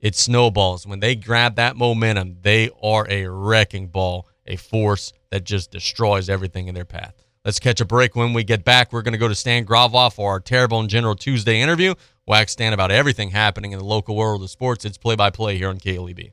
it snowballs. When they grab that momentum, they are a wrecking ball, a force that just destroys everything in their path. Let's catch a break. When we get back, we're going to go to Stan Gravois for our Terrebonne General Tuesday interview. Wax Stan about everything happening in the local world of sports. It's play-by-play here on K L E B.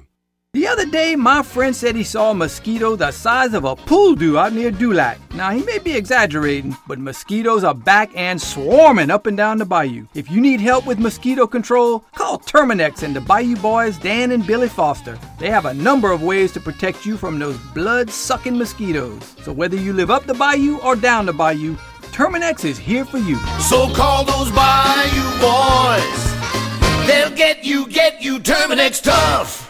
The other day, my friend said he saw a mosquito the size of a poodle out near Dulac. Now, he may be exaggerating, but mosquitoes are back and swarming up and down the bayou. If you need help with mosquito control, call Terminex and the Bayou Boys, Dan and Billy Foster. They have a number of ways to protect you from those blood-sucking mosquitoes. So whether you live up the bayou or down the bayou, Terminex is here for you. So call those Bayou Boys. They'll get you, get you, Terminex tough.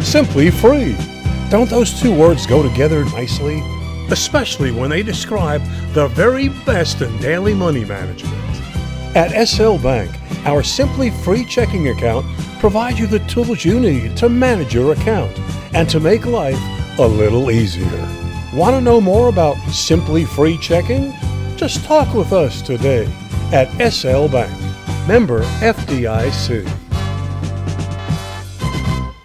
Simply free. Don't those two words go together nicely? Especially when they describe the very best in daily money management. At S L Bank, our Simply Free checking account provides you the tools you need to manage your account and to make life a little easier. Want to know more about Simply Free checking? Just talk with us today at S L Bank. Member F D I C.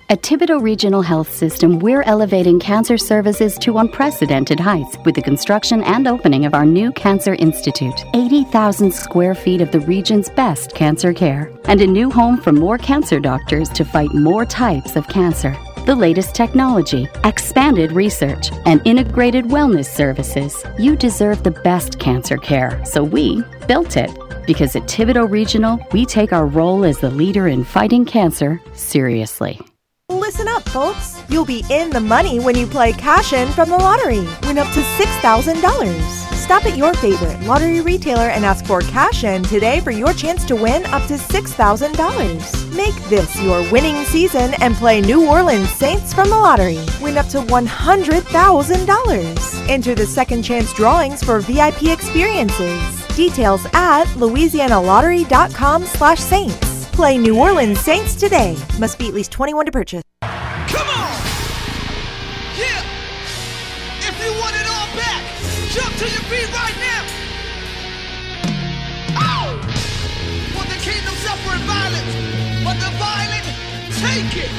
At Thibodaux Regional Health System, we're elevating cancer services to unprecedented heights with the construction and opening of our new Cancer Institute, eighty thousand square feet of the region's best cancer care, and a new home for more cancer doctors to fight more types of cancer. The latest technology, expanded research, and integrated wellness services. You deserve the best cancer care, so we built it. Because at Thibodaux Regional, we take our role as the leader in fighting cancer seriously. Listen up, folks. You'll be in the money when you play Cash In from the lottery. Win up to six thousand dollars. Stop at your favorite lottery retailer and ask for Cash In today for your chance to win up to six thousand dollars. Make this your winning season and play New Orleans Saints from the lottery. Win up to one hundred thousand dollars. Enter the second chance drawings for V I P experiences. Details at louisianalottery.com slash saints. Play New Orleans Saints today. Must be at least twenty-one to purchase. Come on! Yeah! If you want it all back, jump to your feet right now! Oh! For the kingdom suffered violence, but the violent take it!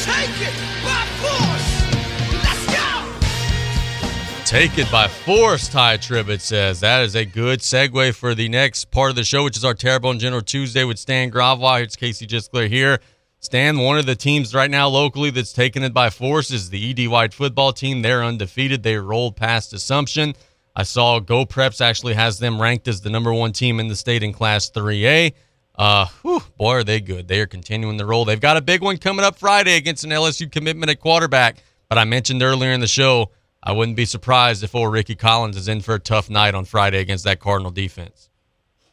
Take it by force! Let's go! Take it by force, Ty Tribbett says. That is a good segue for the next part of the show, which is our Terrebonne General Tuesday with Stan Gravois. It's Casey Gisclair here. Stan, one of the teams right now locally that's taking it by force is the E D. White football team. They're undefeated. They rolled past Assumption. I saw Go Preps actually has them ranked as the number one team in the state in Class three A. Uh, whew, boy, are they good. They are continuing the roll. They've got a big one coming up Friday against an L S U commitment at quarterback. But I mentioned earlier in the show, I wouldn't be surprised if old Ricky Collins is in for a tough night on Friday against that Cardinal defense.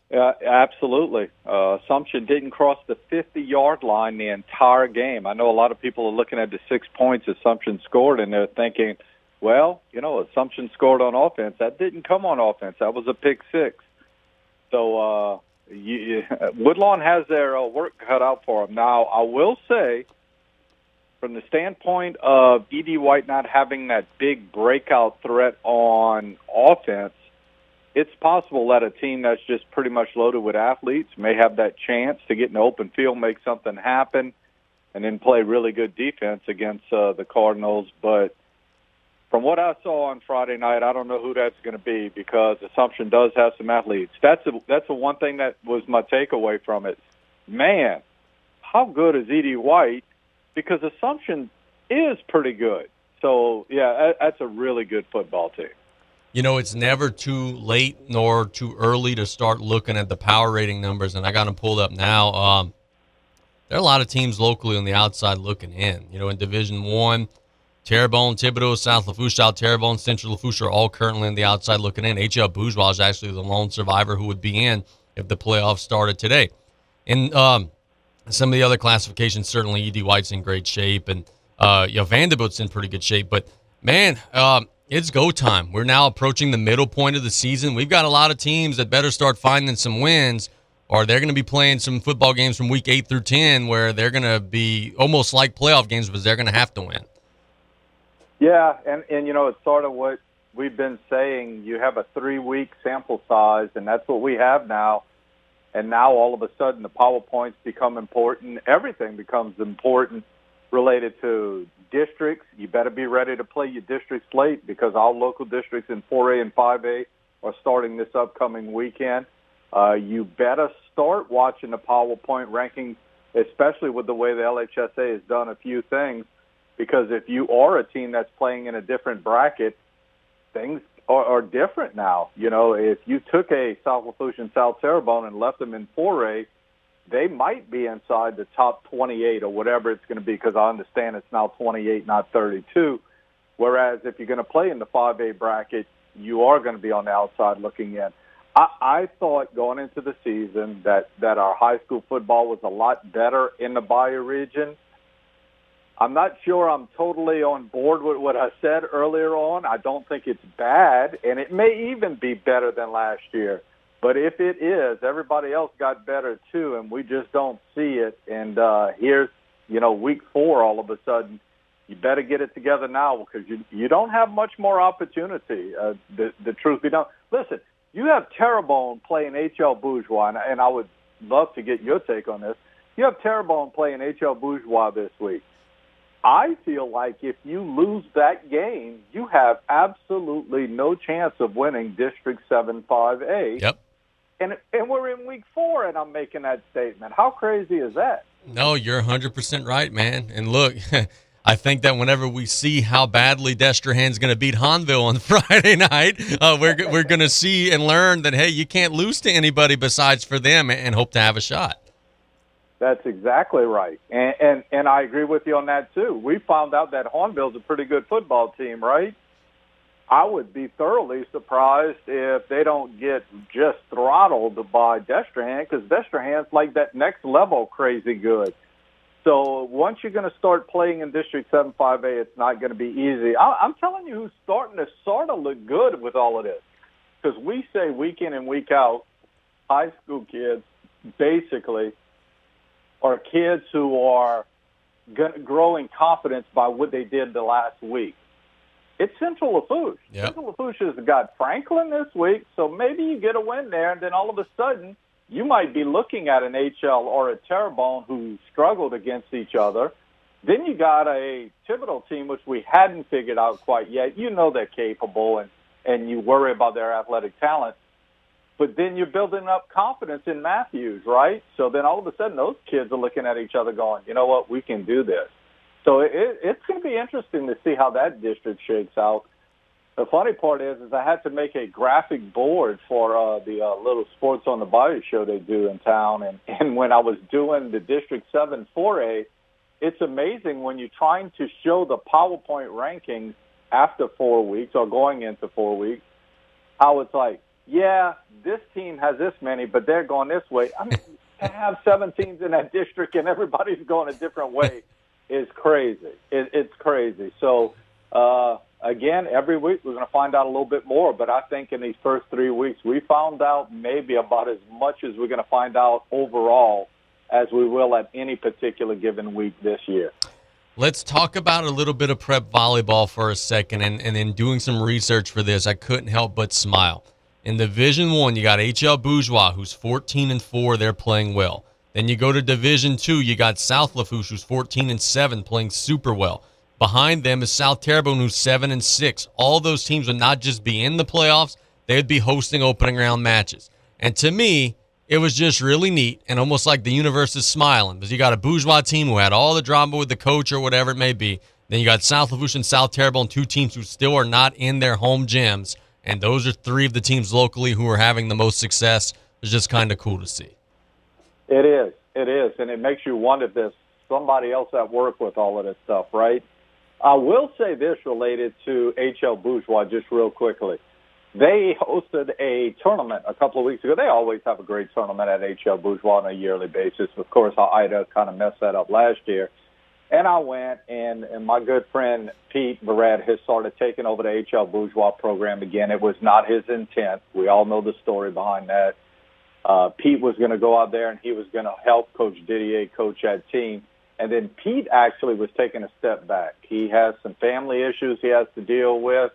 Yeah, absolutely. Uh, Assumption didn't cross the fifty-yard line the entire game. I know a lot of people are looking at the six points Assumption scored, and they're thinking, well, you know, Assumption scored on offense. That didn't come on offense. That was a pick six. So uh, you, Woodlawn has their uh, work cut out for them. Now, I will say, from the standpoint of E D. White not having that big breakout threat on offense, it's possible that a team that's just pretty much loaded with athletes may have that chance to get in the open field, make something happen, and then play really good defense against uh, the Cardinals. But from what I saw on Friday night, I don't know who that's going to be because Assumption does have some athletes. That's a, that's the one thing that was my takeaway from it. Man, how good is E D. White? Because Assumption is pretty good. So, yeah, that's a really good football team. You know, it's never too late nor too early to start looking at the power rating numbers, and I got them pulled up now. Um, there are a lot of teams locally on the outside looking in. You know, in Division One, Terrebonne, Thibodaux, South Lafourche, South Terrebonne, Central Lafourche are all currently on the outside looking in. H L. Bourgeois is actually the lone survivor who would be in if the playoffs started today. And um, some of the other classifications, certainly E D. White's in great shape, and uh, you know, Vanderbilt's in pretty good shape. But, man, um, it's go time. We're now approaching the middle point of the season. We've got a lot of teams that better start finding some wins, or they're going to be playing some football games from week eight through ten where they're going to be almost like playoff games, but they're going to have to win. Yeah, and, and you know, it's sort of what we've been saying. You have a three-week sample size, and that's what we have now. And now all of a sudden the PowerPoints become important. Everything becomes important related to districts. You better be ready to play your districts late because all local districts in four A and five A are starting this upcoming weekend. Uh, you better start watching the PowerPoint rankings, especially with the way the L H S A has done a few things, because if you are a team that's playing in a different bracket, things are, are different now. You know, if you took a South Lafourche and South Terrebonne and left them in four A, they might be inside the top twenty-eight or whatever it's going to be, because I understand it's now twenty-eight, not thirty-two. Whereas if you're going to play in the five A bracket, you are going to be on the outside looking in. I, I thought going into the season that, that our high school football was a lot better in the bioregion. I'm not sure I'm totally on board with what I said earlier on. I don't think it's bad, and it may even be better than last year. But if it is, everybody else got better too, and we just don't see it. And uh, here's, you know, week four all of a sudden. You better get it together now because you you don't have much more opportunity. Uh, the, the truth be known. Listen, you have Terrebonne playing H L. Bourgeois, and, and I would love to get your take on this. You have Terrebonne playing H L. Bourgeois this week. I feel like if you lose that game, you have absolutely no chance of winning District seven five A. Yep. And and we're in week four, and I'm making that statement. How crazy is that? No, you're one hundred percent right, man. And look, I think that whenever we see how badly Destrehan's going to beat Hanville on Friday night, uh, we're we're going to see and learn that, hey, you can't lose to anybody besides for them and hope to have a shot. That's exactly right, and, and and I agree with you on that, too. We found out that Hornville's a pretty good football team, right? I would be thoroughly surprised if they don't get just throttled by Destrehan, because Destrehan's like that next level crazy good. So once you're going to start playing in District seven five A, it's not going to be easy. I, I'm telling you who's starting to sort of look good with all of this, because we say week in and week out, high school kids basically – are kids who are g- growing confidence by what they did the last week. It's Central Lafourche. Yep. Central Lafourche has got Franklin this week, so maybe you get a win there, and then all of a sudden you might be looking at an H L or a Terrebonne who struggled against each other. Then you got a Thibodaux team, which we hadn't figured out quite yet. You know they're capable, and, and you worry about their athletic talent. But then you're building up confidence in Matthews, right? So then all of a sudden those kids are looking at each other going, you know what, we can do this. So it, it's going to be interesting to see how that district shakes out. The funny part is is I had to make a graphic board for uh, the uh, little Sports on the Bayou show they do in town. And, and when I was doing the District seven four A, it's amazing when you're trying to show the PowerPoint rankings after four weeks or going into four weeks, how it's like, yeah, this team has this many, but they're going this way. I mean, to have seven teams in that district and everybody's going a different way is crazy. It, it's crazy. So, uh, again, every week we're going to find out a little bit more, but I think in these first three weeks we found out maybe about as much as we're going to find out overall as we will at any particular given week this year. Let's talk about a little bit of prep volleyball for a second, and, and in doing some research for this, I couldn't help but smile. In Division One, you got H L Bourgeois, who's fourteen and four. They're playing well. Then you go to Division Two, you got South Lafourche, who's fourteen and seven, playing super well. Behind them is South Terrebonne, who's seven and six. All those teams would not just be in the playoffs, they'd be hosting opening round matches. And to me, it was just really neat and almost like the universe is smiling, because you got a Bourgeois team who had all the drama with the coach or whatever it may be. Then you got South Lafourche and South Terrebonne, two teams who still are not in their home gyms. And those are three of the teams locally who are having the most success. It's just kind of cool to see. It is. It is. And it makes you wonder if there's somebody else at work with all of this stuff, right? I will say this related to H L Bourgeois just real quickly. They hosted a tournament a couple of weeks ago. They always have a great tournament at H L Bourgeois on a yearly basis. Of course, Ida kind of messed that up last year. And I went, and, and my good friend Pete Barrett has started taking over the H L Bourgeois program again. It was not his intent. We all know the story behind that. Uh, Pete was going to go out there, and he was going to help Coach Didier coach that team. And then Pete actually was taking a step back. He has some family issues he has to deal with,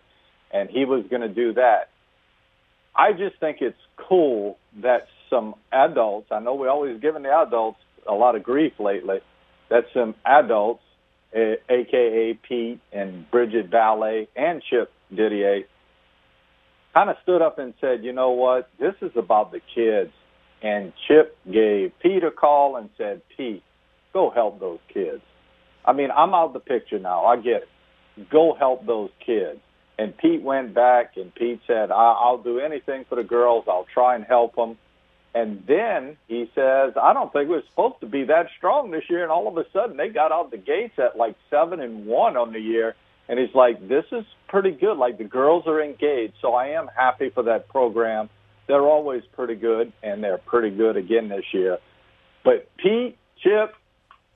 and he was going to do that. I just think it's cool that some adults, I know we're always giving the adults a lot of grief lately, that some adults, a k a. Pete and Bridget Valley and Chip Didier, kind of stood up and said, you know what, this is about the kids. And Chip gave Pete a call and said, Pete, go help those kids. I mean, I'm out of the picture now. I get it. Go help those kids. And Pete went back, and Pete said, I- I'll do anything for the girls. I'll try and help them. And then he says, I don't think we're supposed to be that strong this year. And all of a sudden, they got out the gates at like seven and one on the year. And he's like, this is pretty good. Like, the girls are engaged. So I am happy for that program. They're always pretty good, and they're pretty good again this year. But Pete, Chip,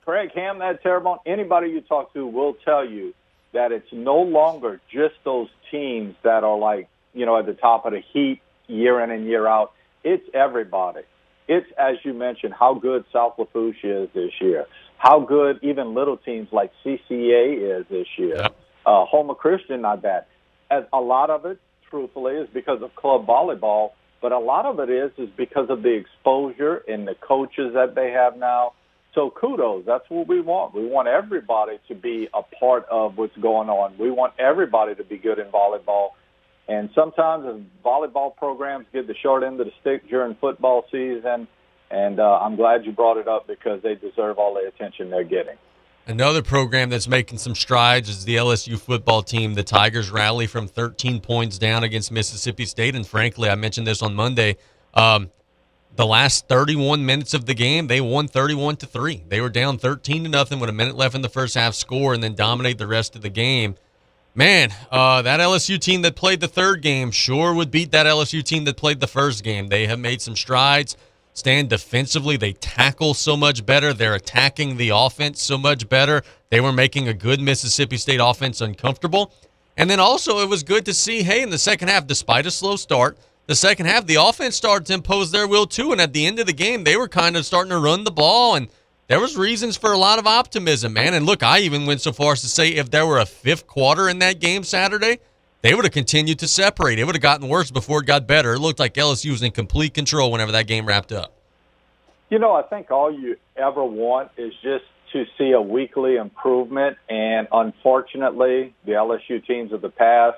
Craig Ham, that Terrebonne, anybody you talk to will tell you that it's no longer just those teams that are like, you know, at the top of the heap year in and year out. It's everybody. It's, as you mentioned, how good South Lafourche is this year, how good even little teams like C C A is this year, yeah. uh, Houma Christian, not bad. As a lot of it, truthfully, is because of club volleyball, but a lot of it is is because of the exposure and the coaches that they have now. So kudos. That's what we want. We want everybody to be a part of what's going on. We want everybody to be good in volleyball. And sometimes the volleyball programs get the short end of the stick during football season, and uh, I'm glad you brought it up because they deserve all the attention they're getting. Another program that's making some strides is the L S U football team. The Tigers rally from thirteen points down against Mississippi State, and frankly, I mentioned this on Monday, um, the last thirty-one minutes of the game, they won thirty-one to three. They were down thirteen to nothing with a minute left in the first half, score, and then dominate the rest of the game. Man, uh, that L S U team that played the third game sure would beat that L S U team that played the first game. They have made some strides. Stand defensively. They tackle so much better. They're attacking the offense so much better. They were making a good Mississippi State offense uncomfortable. And then also it was good to see, hey, in the second half, despite a slow start, the second half, the offense started to impose their will too. And at the end of the game, they were kind of starting to run the ball, and there was reasons for a lot of optimism, man. And look, I even went so far as to say if there were a fifth quarter in that game Saturday, they would have continued to separate. It would have gotten worse before it got better. It looked like L S U was in complete control whenever that game wrapped up. You know, I think all you ever want is just to see a weekly improvement. And unfortunately, the L S U teams of the past,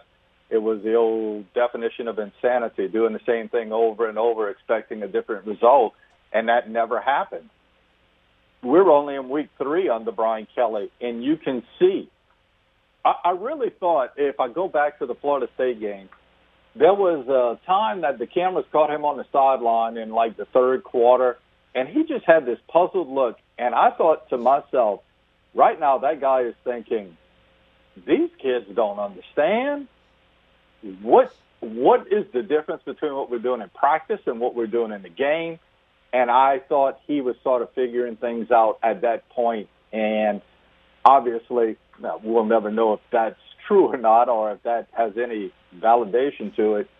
it was the old definition of insanity, doing the same thing over and over, expecting a different result. And that never happened. We're only in week three under Brian Kelly, and you can see. I, I really thought, if I go back to the Florida State game, there was a time that the cameras caught him on the sideline in, like, the third quarter, and he just had this puzzled look. And I thought to myself, right now that guy is thinking, these kids don't understand. What, what is the difference between what we're doing in practice and what we're doing in the game? And I thought he was sort of figuring things out at that point. And obviously, we'll never know if that's true or not, or if that has any validation to it.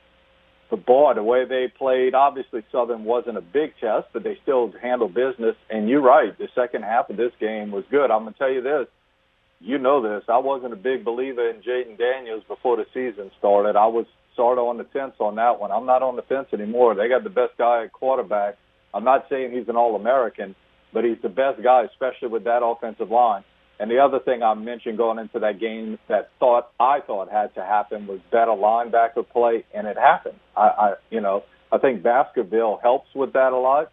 But boy, the way they played, obviously Southern wasn't a big test, but they still handled business. And you're right, the second half of this game was good. I'm going to tell you this. you know this, I wasn't a big believer in Jaden Daniels before the season started. I was sort of on the fence on that one. I'm not on the fence anymore. They got the best guy at quarterback. I'm not saying he's an All-American, but he's the best guy, especially with that offensive line. And the other thing I mentioned going into that game that thought I thought had to happen was better linebacker play, and it happened. I, I you know, I think Baskerville helps with that a lot.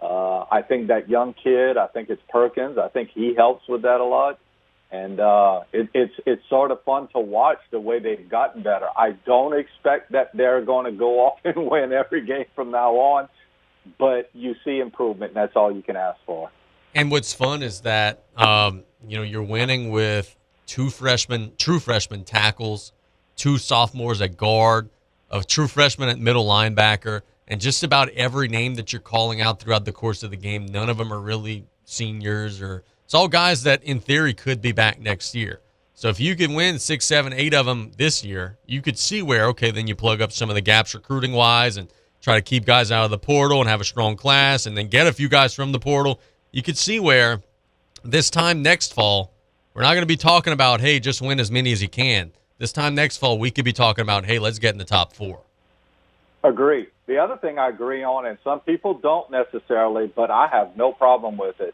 Uh, I think that young kid, I think it's Perkins, I think he helps with that a lot. And uh, it, it's it's sort of fun to watch the way they've gotten better. I don't expect that they're going to go off and win every game from now on, but you see improvement, and that's all you can ask for. And what's fun is that um, you know, you're winning with two freshmen, true freshman tackles, two sophomores at guard, a true freshman at middle linebacker, and just about every name that you're calling out throughout the course of the game, none of them are really seniors or. It's all guys that, in theory, could be back next year. So if you can win six, seven, eight of them this year, you could see where, okay, then you plug up some of the gaps recruiting-wise and try to keep guys out of the portal and have a strong class and then get a few guys from the portal. You could see where this time next fall, we're not going to be talking about, hey, just win as many as you can. This time next fall, we could be talking about, hey, let's get in the top four. Agree. The other thing I agree on, and some people don't necessarily, but I have no problem with it,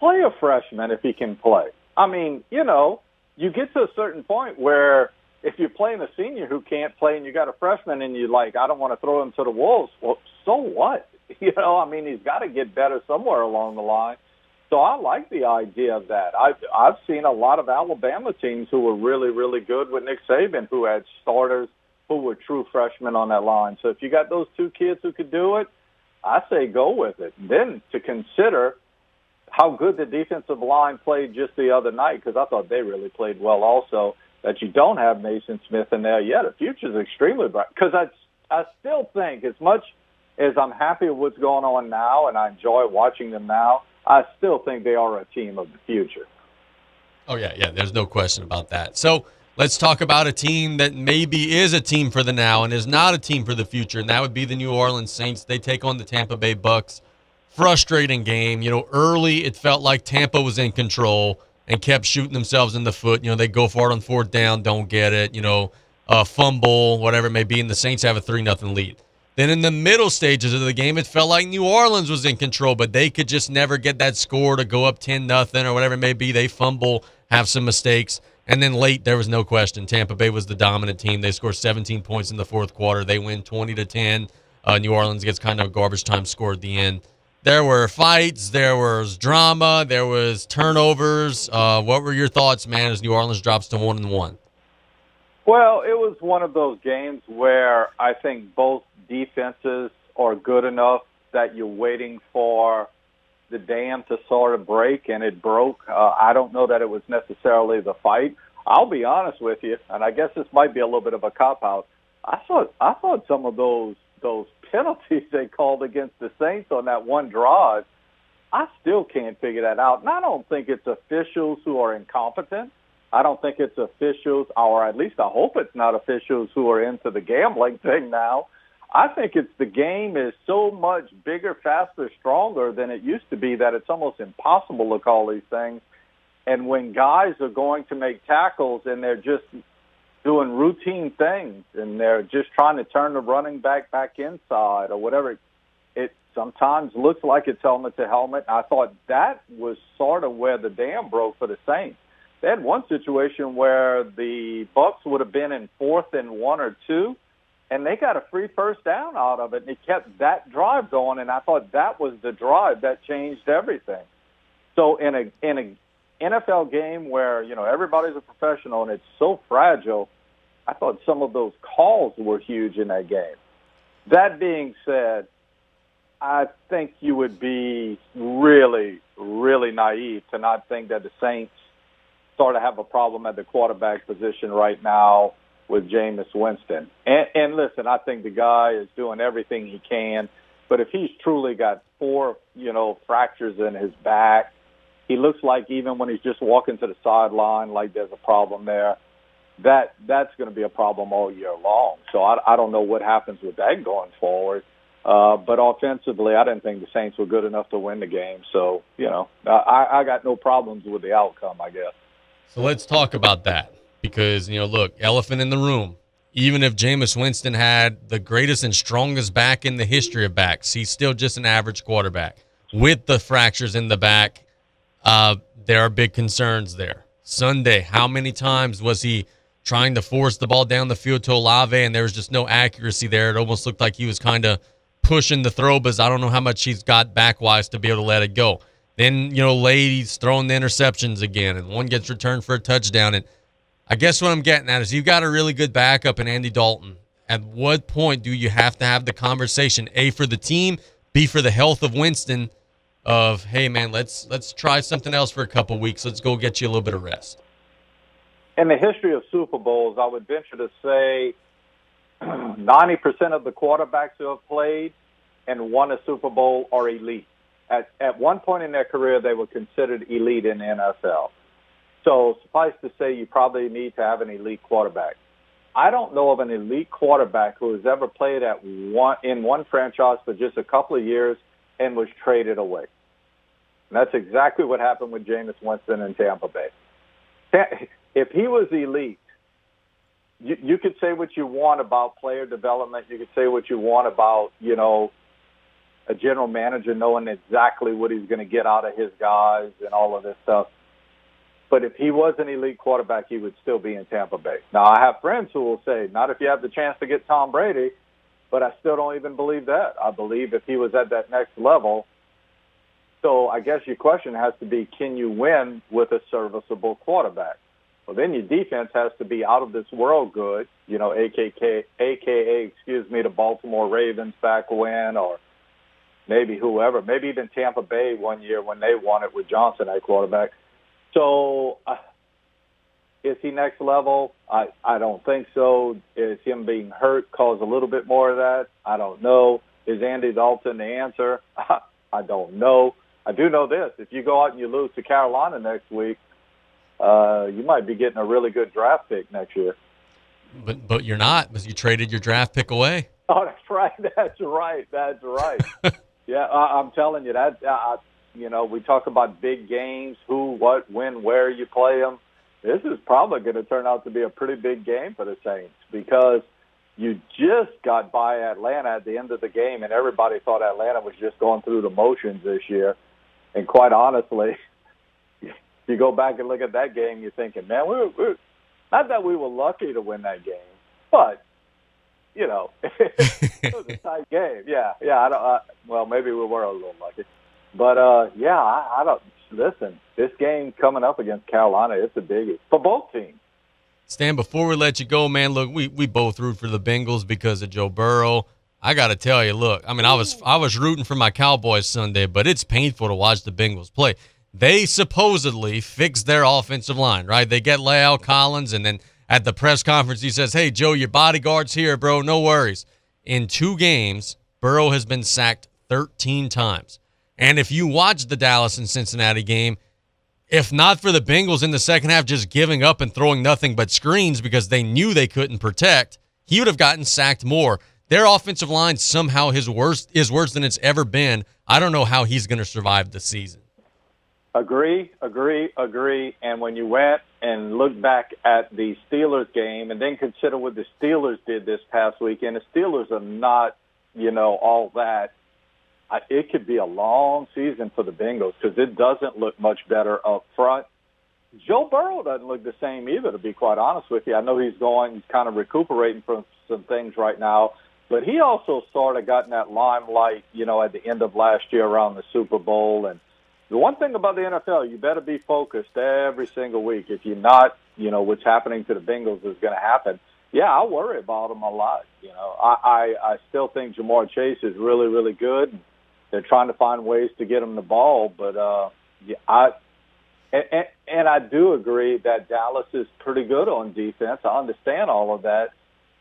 play a freshman if he can play. I mean, you know, you get to a certain point where if you're playing a senior who can't play and you got a freshman and you're like, I don't want to throw him to the wolves, well, so what? You know, I mean, he's got to get better somewhere along the line. So I like the idea of that. I've, I've seen a lot of Alabama teams who were really, really good with Nick Saban who had starters who were true freshmen on that line. So if you got those two kids who could do it, I say go with it. Then to consider how good the defensive line played just the other night, because I thought they really played well also, that you don't have Mason Smith in there yet. Yeah, the future's extremely bright. Because I, I still think, as much as I'm happy with what's going on now and I enjoy watching them now, I still think they are a team of the future. Oh, yeah, yeah, there's no question about that. So let's talk about a team that maybe is a team for the now and is not a team for the future, and that would be the New Orleans Saints. They take on the Tampa Bay Bucks. Frustrating game. You know, early it felt like Tampa was in control and kept shooting themselves in the foot. You know, they go for it on fourth down, don't get it, you know, uh, fumble, whatever it may be, and the Saints have a three nothing lead. Then in the middle stages of the game, it felt like New Orleans was in control, but they could just never get that score to go up ten nothing or whatever it may be. They fumble, have some mistakes, and then late, there was no question. Tampa Bay was the dominant team. They scored seventeen points in the fourth quarter. They win twenty to ten. Uh, New Orleans gets kind of a garbage time score at the end. There were fights, there was drama, there was turnovers. Uh, what were your thoughts, man, as New Orleans drops to one and one? Well, it was one of those games where I think both defenses are good enough that you're waiting for the dam to sort of break, and it broke. Uh, I don't know that it was necessarily the fight. I'll be honest with you, and I guess this might be a little bit of a cop-out. I thought I thought some of those those penalties they called against the Saints on that one drive, I still can't figure that out. And I don't think it's officials who are incompetent. I don't think it's officials, or at least I hope it's not officials who are into the gambling thing now. I think it's the game is so much bigger, faster, stronger than it used to be that it's almost impossible to call these things. And when guys are going to make tackles and they're just doing routine things, and they're just trying to turn the running back back inside or whatever. It, it sometimes looks like it's helmet to helmet. I thought that was sort of where the dam broke for the Saints. They had one situation where the Bucs would have been in fourth and one or two, and they got a free first down out of it, and it kept that drive going, and I thought that was the drive that changed everything. So in a in a N F L game where, you know, everybody's a professional and it's so fragile, I thought some of those calls were huge in that game. That being said, I think you would be really, really naive to not think that the Saints sort of have a problem at the quarterback position right now with Jameis Winston. And, and listen, I think the guy is doing everything he can, but if he's truly got four, you know, fractures in his back, he looks like even when he's just walking to the sideline, like there's a problem there. That that's going to be a problem all year long. So I, I don't know what happens with that going forward. Uh, but offensively, I didn't think the Saints were good enough to win the game. So, you know, I, I got no problems with the outcome, I guess. So let's talk about that because, you know, look, elephant in the room. Even if Jameis Winston had the greatest and strongest back in the history of backs, he's still just an average quarterback. With the fractures in the back, uh, there are big concerns there. Sunday, how many times was he trying to force the ball down the field to Olave, and there was just no accuracy there? It almost looked like he was kind of pushing the throw, but I don't know how much he's got back-wise to be able to let it go. Then, you know, ladies throwing the interceptions again, and one gets returned for a touchdown. And I guess what I'm getting at is you've got a really good backup in Andy Dalton. At what point do you have to have the conversation, A, for the team, B, for the health of Winston, of, hey, man, let's let's try something else for a couple weeks. Let's go get you a little bit of rest. In the history of Super Bowls, I would venture to say ninety percent of the quarterbacks who have played and won a Super Bowl are elite. At, at one point in their career, they were considered elite in the N F L. So suffice to say, you probably need to have an elite quarterback. I don't know of an elite quarterback who has ever played at one in one franchise for just a couple of years and was traded away. And that's exactly what happened with Jameis Winston in Tampa Bay. If he was elite, you, you could say what you want about player development. You could say what you want about, you know, a general manager knowing exactly what he's going to get out of his guys and all of this stuff. But if he was an elite quarterback, he would still be in Tampa Bay. Now, I have friends who will say, not if you have the chance to get Tom Brady, but I still don't even believe that. I believe if he was at that next level. So I guess your question has to be, can you win with a serviceable quarterback? Well, then your defense has to be out of this world good, you know, A K A, A K A excuse me, the Baltimore Ravens back when, or maybe whoever, maybe even Tampa Bay one year when they won it with Johnson at quarterback. So uh, is he next level? I, I don't think so. Is him being hurt cause a little bit more of that? I don't know. Is Andy Dalton the answer? I don't know. I do know this. If you go out and you lose to Carolina next week, uh, you might be getting a really good draft pick next year. But but you're not because you traded your draft pick away. Oh, that's right. That's right. That's right. yeah, I, I'm telling you that. I, You know, we talk about big games, who, what, when, where you play them. This is probably going to turn out to be a pretty big game for the Saints because you just got by Atlanta at the end of the game, and everybody thought Atlanta was just going through the motions this year. And quite honestly, you go back and look at that game, you're thinking, man, we're, we're not that we were lucky to win that game, but, you know, it was a tight game. Yeah, yeah. I don't. I, well, maybe we were a little lucky. But, uh, yeah, I, I don't – listen, this game coming up against Carolina, it's a biggie for both teams. Stan, before we let you go, man, look, we, we both root for the Bengals because of Joe Burrow. I got to tell you, look, I mean, I was I was rooting for my Cowboys Sunday, but it's painful to watch the Bengals play. They supposedly fixed their offensive line, right? They get La'el Collins, and then at the press conference he says, hey, Joe, your bodyguard's here, bro, no worries. In two games, Burrow has been sacked thirteen times. And if you watch the Dallas and Cincinnati game, if not for the Bengals in the second half just giving up and throwing nothing but screens because they knew they couldn't protect, he would have gotten sacked more. Their offensive line somehow his worst, is worse than it's ever been. I don't know how he's going to survive the season. Agree, agree, agree. And when you went and looked back at the Steelers game and then consider what the Steelers did this past weekend, the Steelers are not, you know, all that. It could be a long season for the Bengals because it doesn't look much better up front. Joe Burrow doesn't look the same either, to be quite honest with you. I know he's going, he's kind of recuperating from some things right now, but he also sort of got in that limelight, you know, at the end of last year around the Super Bowl. And the one thing about the N F L, you better be focused every single week. If you're not, you know, what's happening to the Bengals is going to happen. Yeah, I worry about them a lot. You know, I, I, I still think Jamar Chase is really, really good. They're trying to find ways to get him the ball, but uh, yeah, I and, and, and I do agree that Dallas is pretty good on defense. I understand all of that,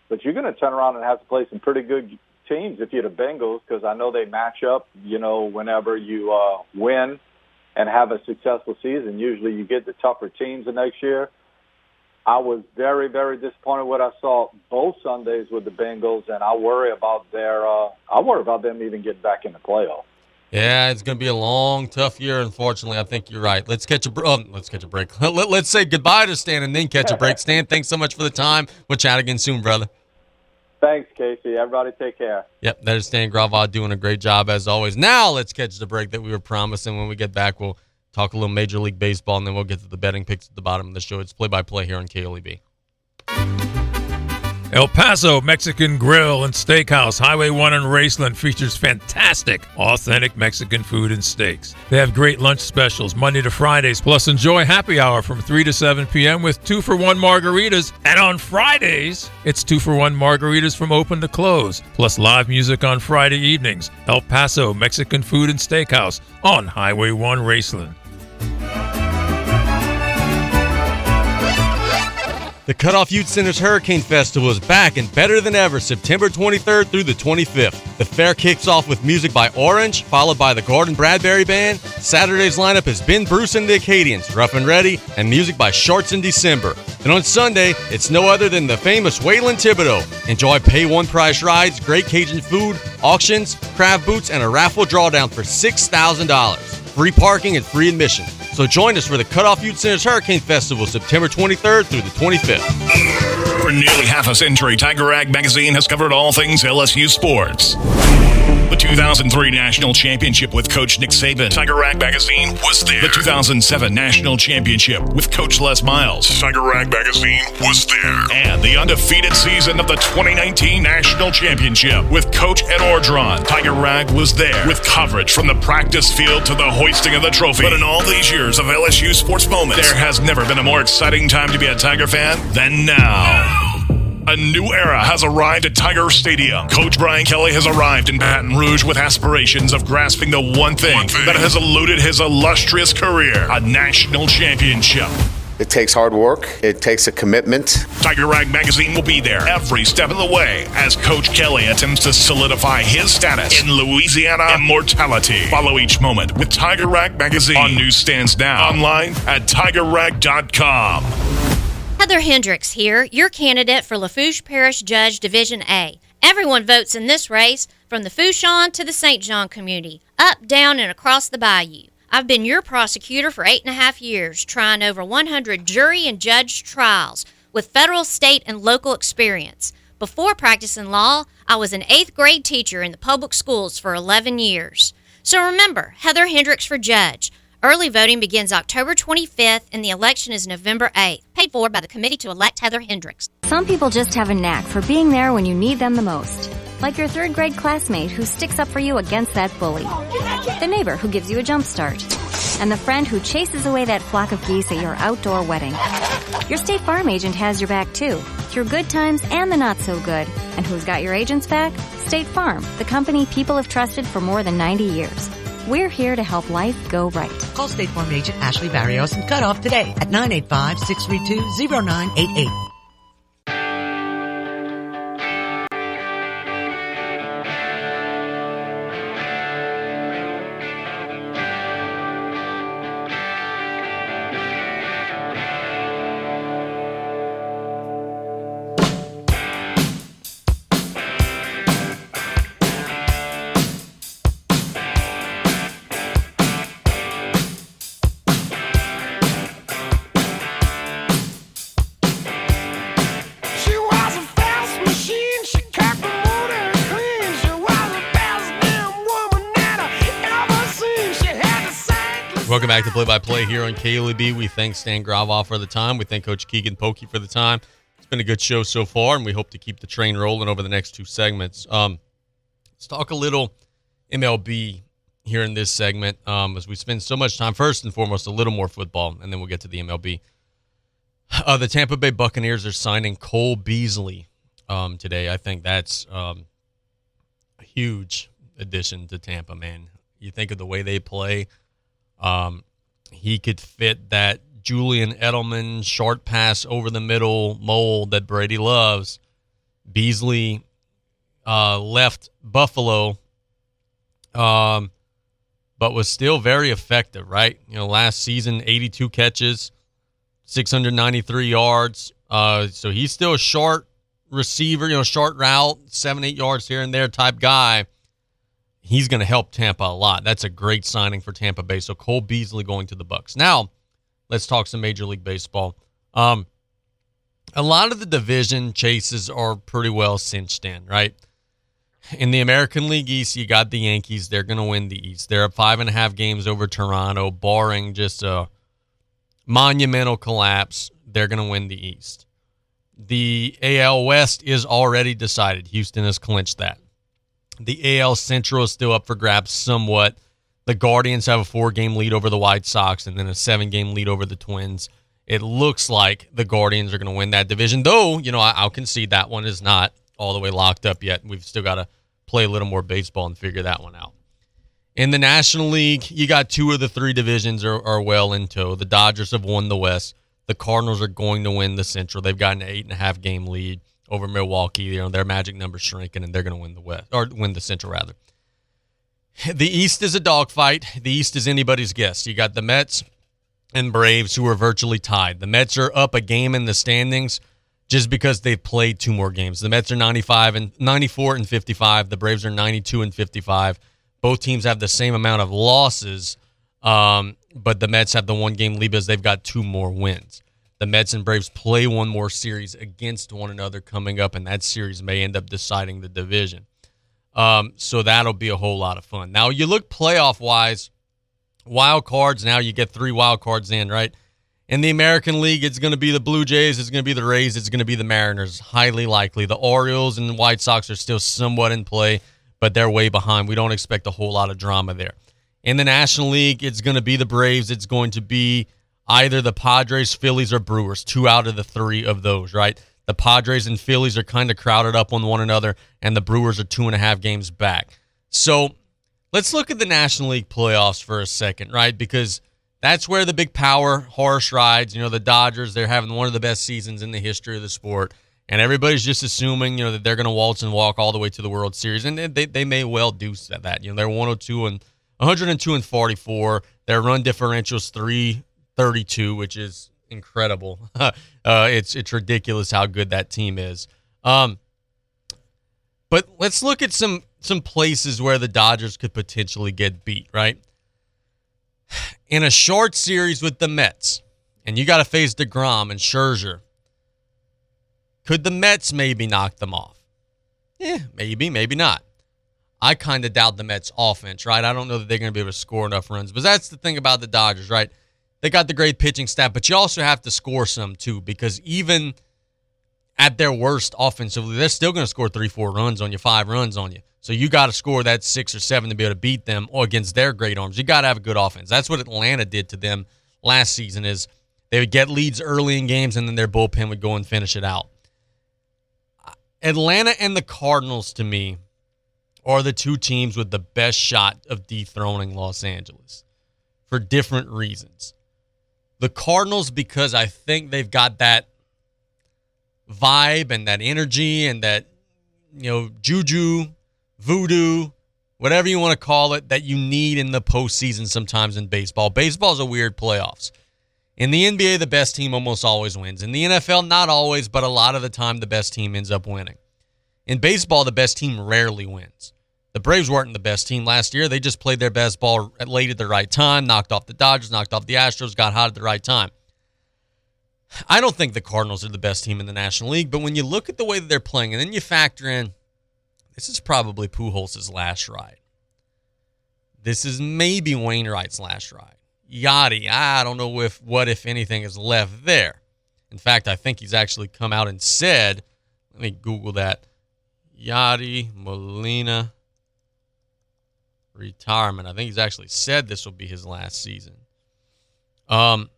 but you're going to turn around and have to play some pretty good teams if you're the Bengals because I know they match up. You know, whenever you uh, win and have a successful season, usually you get the tougher teams the next year. I was very, very disappointed what I saw both Sundays with the Bengals, and I worry about their uh, I worry about them even getting back in the playoffs. Yeah, it's going to be a long, tough year, unfortunately. I think you're right. Let's catch a, um, let's catch a break. Let, let's say goodbye to Stan and then catch a break. Stan, thanks so much for the time. We'll chat again soon, brother. Thanks, Casey. Everybody take care. Yep, that is Stan Gravois doing a great job as always. Now let's catch the break that we were promising. When we get back, we'll talk a little Major League Baseball, and then we'll get to the betting picks at the bottom of the show. It's play-by-play here on K L E B. El Paso Mexican Grill and Steakhouse, Highway one in Raceland, features fantastic, authentic Mexican food and steaks. They have great lunch specials Monday to Fridays, plus enjoy happy hour from three to seven p.m. with two for one margaritas. And on Fridays, it's two for one margaritas from open to close, plus live music on Friday evenings. El Paso Mexican Food and Steakhouse on Highway one Raceland. The Cutoff Youth Center's Hurricane Festival is back and better than ever, September twenty-third through the twenty-fifth. The fair kicks off with music by Orange, followed by the Gordon Bradbury Band. Saturday's lineup is Ben Bruce and the Acadians, Rough and Ready, and music by Shorts in December. And on Sunday, it's no other than the famous Wayland Thibodaux. Enjoy pay-one price rides, great Cajun food, auctions, craft boots, and a raffle drawdown for six thousand dollars. Free parking and free admission. So join us for the Cutoff Youth Center's Hurricane Festival, September twenty-third through the twenty-fifth. For nearly half a century, Tiger Rag Magazine has covered all things L S U sports. The two thousand three National Championship with Coach Nick Saban. Tiger Rag Magazine was there. The two thousand seven National Championship with Coach Les Miles. Tiger Rag Magazine was there. And the undefeated season of the twenty nineteen National Championship with Coach Ed Ordron. Tiger Rag was there with coverage from the practice field to the hoisting of the trophy. But in all these years of L S U sports moments, there has never been a more exciting time to be a Tiger fan than now. A new era has arrived at Tiger Stadium. Coach Brian Kelly has arrived in Baton Rouge with aspirations of grasping the one thing, one thing. that has eluded his illustrious career, a national championship. It takes hard work. It takes a commitment. Tiger Rag Magazine will be there every step of the way as Coach Kelly attempts to solidify his status in Louisiana immortality. Follow each moment with Tiger Rag Magazine on newsstands now. Online at tiger rag dot com. Heather Hendricks here, your candidate for Lafourche Parish Judge Division A. Everyone votes in this race, from the Fouchon to the Saint John community, up, down, and across the bayou. I've been your prosecutor for eight and a half years, trying over one hundred jury and judge trials, with federal, state, and local experience. Before practicing law, I was an eighth grade teacher in the public schools for eleven years. So remember, Heather Hendricks for Judge. Early voting begins October twenty-fifth, and the election is November eighth, paid for by the committee to elect Heather Hendricks. Some people just have a knack for being there when you need them the most. Like your third grade classmate who sticks up for you against that bully, the neighbor who gives you a jump start, and the friend who chases away that flock of geese at your outdoor wedding. Your State Farm agent has your back, too, through good times and the not-so-good. And who's got your agent's back? State Farm, the company people have trusted for more than ninety years. We're here to help life go right. Call State Farm agent Ashley Barrios and cut off today at nine eight five, six three two, zero nine eight eight. Welcome back to Play by Play here on K L E B. We thank Stan Gravois for the time. We thank Coach Keegan Polkey for the time. It's been a good show so far, and we hope to keep the train rolling over the next two segments. Um, let's talk a little M L B here in this segment, um, as we spend so much time, first and foremost, a little more football, and then we'll get to the M L B. Uh, the Tampa Bay Buccaneers are signing Cole Beasley um, today. I think that's um, a huge addition to Tampa, man. You think of the way they play. Um, he could fit that Julian Edelman short pass over the middle mold that Brady loves. Beasley uh, left Buffalo, um, but was still very effective, right? You know, last season, eighty-two catches, six hundred ninety-three yards. Uh, so he's still a short receiver, you know, short route, seven, eight yards here and there type guy. he's going to help Tampa a lot. That's a great signing for Tampa Bay. So Cole Beasley going to the Bucks. Now, let's talk some Major League Baseball. Um, a lot of the division chases are pretty well cinched in, right? In the American League East, you got the Yankees. They're going to win the East. They're up five and a half games over Toronto, barring just a monumental collapse. They're going to win the East. The A L West is already decided. Houston has clinched that. The A L Central is still up for grabs somewhat. The Guardians have a four-game lead over the White Sox and then a seven-game lead over the Twins. It looks like the Guardians are going to win that division, though, you know, I'll concede that one is not all the way locked up yet. We've still got to play a little more baseball and figure that one out. In the National League, you got two of the three divisions are, are well in tow. The Dodgers have won the West. The Cardinals are going to win the Central. They've got an eight-and-a-half game lead over Milwaukee. You know, their magic number's shrinking, and they're going to win the West, or win the Central, rather. The East is a dogfight. The East is anybody's guess. You got the Mets and Braves, who are virtually tied. The Mets are up a game in the standings just because they've played two more games. The Mets are ninety-five and ninety-four and fifty-five. The Braves are ninety-two and fifty-five. Both teams have the same amount of losses, um, but the Mets have the one-game lead because they've got two more wins. The Mets and Braves play one more series against one another coming up, and that series may end up deciding the division. Um, so that'll be a whole lot of fun. Now, you look playoff-wise, wild cards, now you get three wild cards in, right? In the American League, it's going to be the Blue Jays, it's going to be the Rays, it's going to be the Mariners, highly likely. The Orioles and the White Sox are still somewhat in play, but they're way behind. We don't expect a whole lot of drama there. In the National League, it's going to be the Braves, it's going to be either the Padres, Phillies, or Brewers, two out of the three of those, right? The Padres and Phillies are kind of crowded up on one another, and the Brewers are two and a half games back. So let's look at the National League playoffs for a second, right? Because that's where the big power horse rides. You know, the Dodgers, they're having one of the best seasons in the history of the sport, and everybody's just assuming, you know, that they're going to waltz and walk all the way to the World Series, and they they may well do that. You know, they're one oh two and one oh two and forty-four. Their run differential is three thirty-two, which is incredible. uh, it's it's ridiculous how good that team is. Um, but let's look at some some places where the Dodgers could potentially get beat, right? In a short series with the Mets, and you got to face DeGrom and Scherzer, could the Mets maybe knock them off? Yeah, maybe, maybe not. I kind of doubt the Mets' offense, right? I don't know that they're going to be able to score enough runs, but that's the thing about the Dodgers, right? They got the great pitching staff, but you also have to score some, too, because even at their worst offensively, they're still going to score three, four runs on you, five runs on you. So you got to score that six or seven to be able to beat them or against their great arms. You got to have a good offense. That's what Atlanta did to them last season is they would get leads early in games, and then their bullpen would go and finish it out. Atlanta and the Cardinals, to me, are the two teams with the best shot of dethroning Los Angeles for different reasons. The Cardinals, because I think they've got that vibe and that energy and that, you know, juju, voodoo, whatever you want to call it, that you need in the postseason sometimes in baseball. Baseball's a weird playoffs. In the N B A, the best team almost always wins. In the N F L, not always, but a lot of the time the best team ends up winning. In baseball, the best team rarely wins. The Braves weren't the best team last year. They just played their best ball late at the right time, knocked off the Dodgers, knocked off the Astros, got hot at the right time. I don't think the Cardinals are the best team in the National League, but when you look at the way that they're playing, and then you factor in, this is probably Pujols' last ride. This is maybe Wainwright's last ride. Yachty, I don't know if what, if anything, is left there. In fact, I think he's actually come out and said, let me Google that, Yachty, Molina, retirement. I think he's actually said this will be his last season. Um.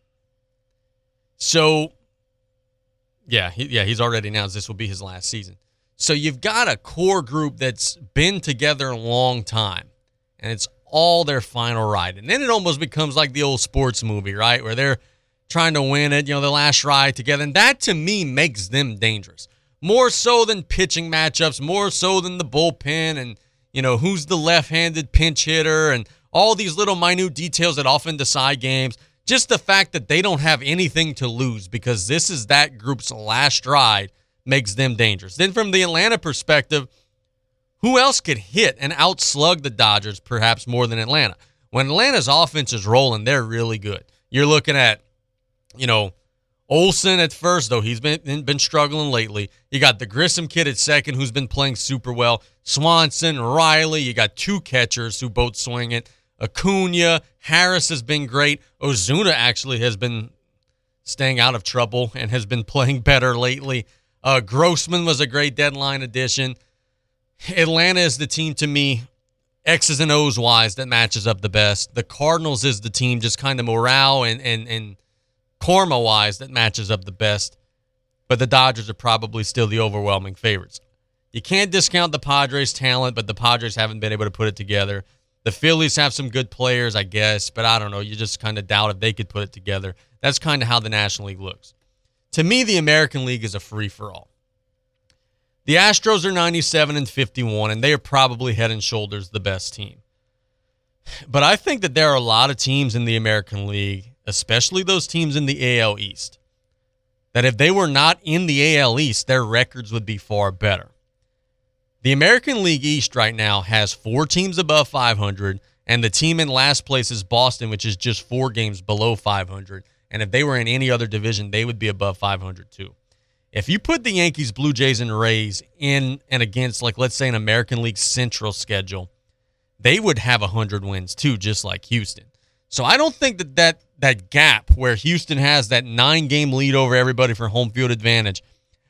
So, yeah, he, yeah, he's already announced this will be his last season. So you've got a core group that's been together a long time, and it's all their final ride. And then it almost becomes like the old sports movie, right, where they're trying to win it, you know, the last ride together. And that, to me, makes them dangerous, more so than pitching matchups, more so than the bullpen and, you know, who's the left-handed pinch hitter and all these little minute details that often decide games. Just the fact that they don't have anything to lose because this is that group's last ride makes them dangerous. Then from the Atlanta perspective, Who else could hit and outslug the Dodgers perhaps more than Atlanta? When Atlanta's offense is rolling, they're really good. You're looking at, you know, Olsen at first, though he's been been struggling lately. You got the Grissom kid at second who's been playing super well. Swanson, Riley, you got two catchers who both swing it. Acuna, Harris has been great. Ozuna actually has been staying out of trouble and has been playing better lately. Uh, Grossman was a great deadline addition. Atlanta is the team to me, X's and O's wise, that matches up the best. The Cardinals is the team just kind of morale and and and Korma-wise that matches up the best, but the Dodgers are probably still the overwhelming favorites. You can't discount the Padres' talent, but the Padres haven't been able to put it together. The Phillies have some good players, I guess, but I don't know. You just kind of doubt if they could put it together. That's kind of how the National League looks. To me, the American League is a free-for-all. The Astros are ninety-seven and fifty-one, and they are probably head and shoulders the best team. But I think that there are a lot of teams in the American League, especially those teams in the A L East, that if they were not in the A L East, their records would be far better. The American League East right now has four teams above five hundred, and the team in last place is Boston, which is just four games below five hundred. And if they were in any other division, they would be above five hundred too. If you put the Yankees, Blue Jays, and Rays in and against, like let's say an American League Central schedule, they would have one hundred wins too, just like Houston. So I don't think that that, that gap where Houston has that nine-game lead over everybody for home field advantage,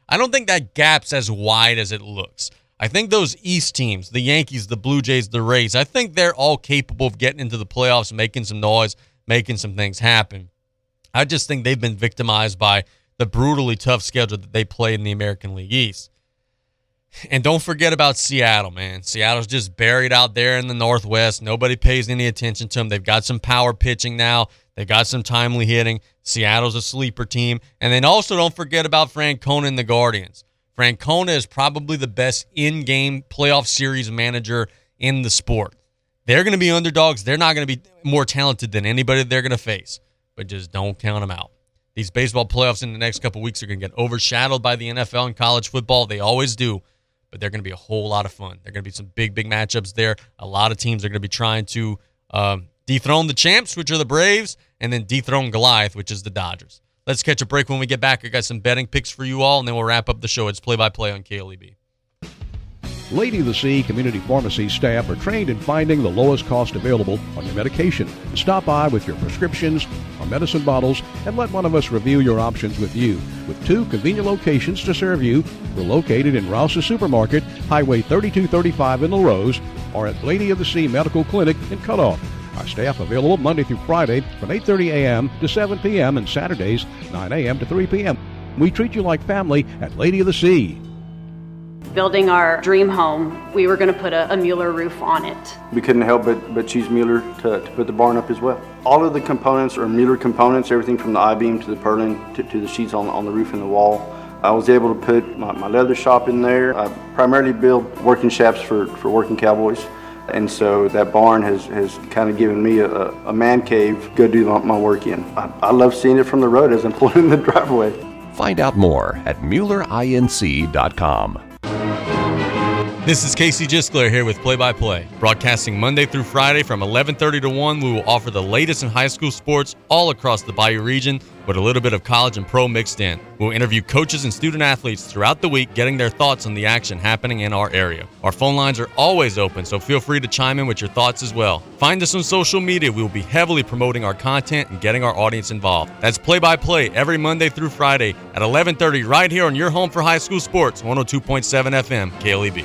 I don't think that gap's as wide as it looks. I think those East teams, the Yankees, the Blue Jays, the Rays, I think they're all capable of getting into the playoffs, making some noise, making some things happen. I just think they've been victimized by the brutally tough schedule that they play in the American League East. And don't forget about Seattle, man. Seattle's just buried out there in the Northwest. Nobody pays any attention to them. They've got some power pitching now. They've got some timely hitting. Seattle's a sleeper team. And then also don't forget about Francona and the Guardians. Francona is probably the best in-game playoff series manager in the sport. They're going to be underdogs. They're not going to be more talented than anybody they're going to face. But just don't count them out. These baseball playoffs in the next couple weeks are going to get overshadowed by the N F L and college football. They always do. But they're going to be a whole lot of fun. There are going to be some big, big matchups there. A lot of teams are going to be trying to um, dethrone the champs, which are the Braves, and then dethrone Goliath, which is the Dodgers. Let's catch a break. When we get back, I got some betting picks for you all, and then we'll wrap up the show. It's play-by-play on K L E B. Lady of the Sea Community Pharmacy staff are trained in finding the lowest cost available on your medication. Stop by with your prescriptions or medicine bottles and let one of us review your options with you. With two convenient locations to serve you, we're located in Rouse's Supermarket, Highway thirty-two thirty-five in La Rose, or at Lady of the Sea Medical Clinic in Cutoff. Our staff available Monday through Friday from eight thirty a.m. to seven p.m. and Saturdays nine a.m. to three p.m. We treat you like family at Lady of the Sea. Building our dream home, we were going to put a, a Mueller roof on it. We couldn't help but, but choose Mueller to, to put the barn up as well. All of the components are Mueller components, everything from the I-beam to the purlin to, to the sheets on, on the roof and the wall. I was able to put my, my leather shop in there. I primarily build working shafts for, for working cowboys. And so that barn has, has kind of given me a, a man cave to go do my, my work in. I, I love seeing it from the road as I'm pulling in the driveway. Find out more at Mueller I N C dot com. This is Casey Gisclair here with Play by Play, broadcasting Monday through Friday from eleven thirty to one. We will offer the latest in high school sports all across the Bayou region with a little bit of college and pro mixed in. We'll interview coaches and student athletes throughout the week, getting their thoughts on the action happening in our area. Our phone lines are always open, so feel free to chime in with your thoughts as well. Find us on social media. We will be heavily promoting our content and getting our audience involved. That's Play by Play every Monday through Friday at eleven thirty right here on your home for high school sports, one oh two point seven F M, K L E B.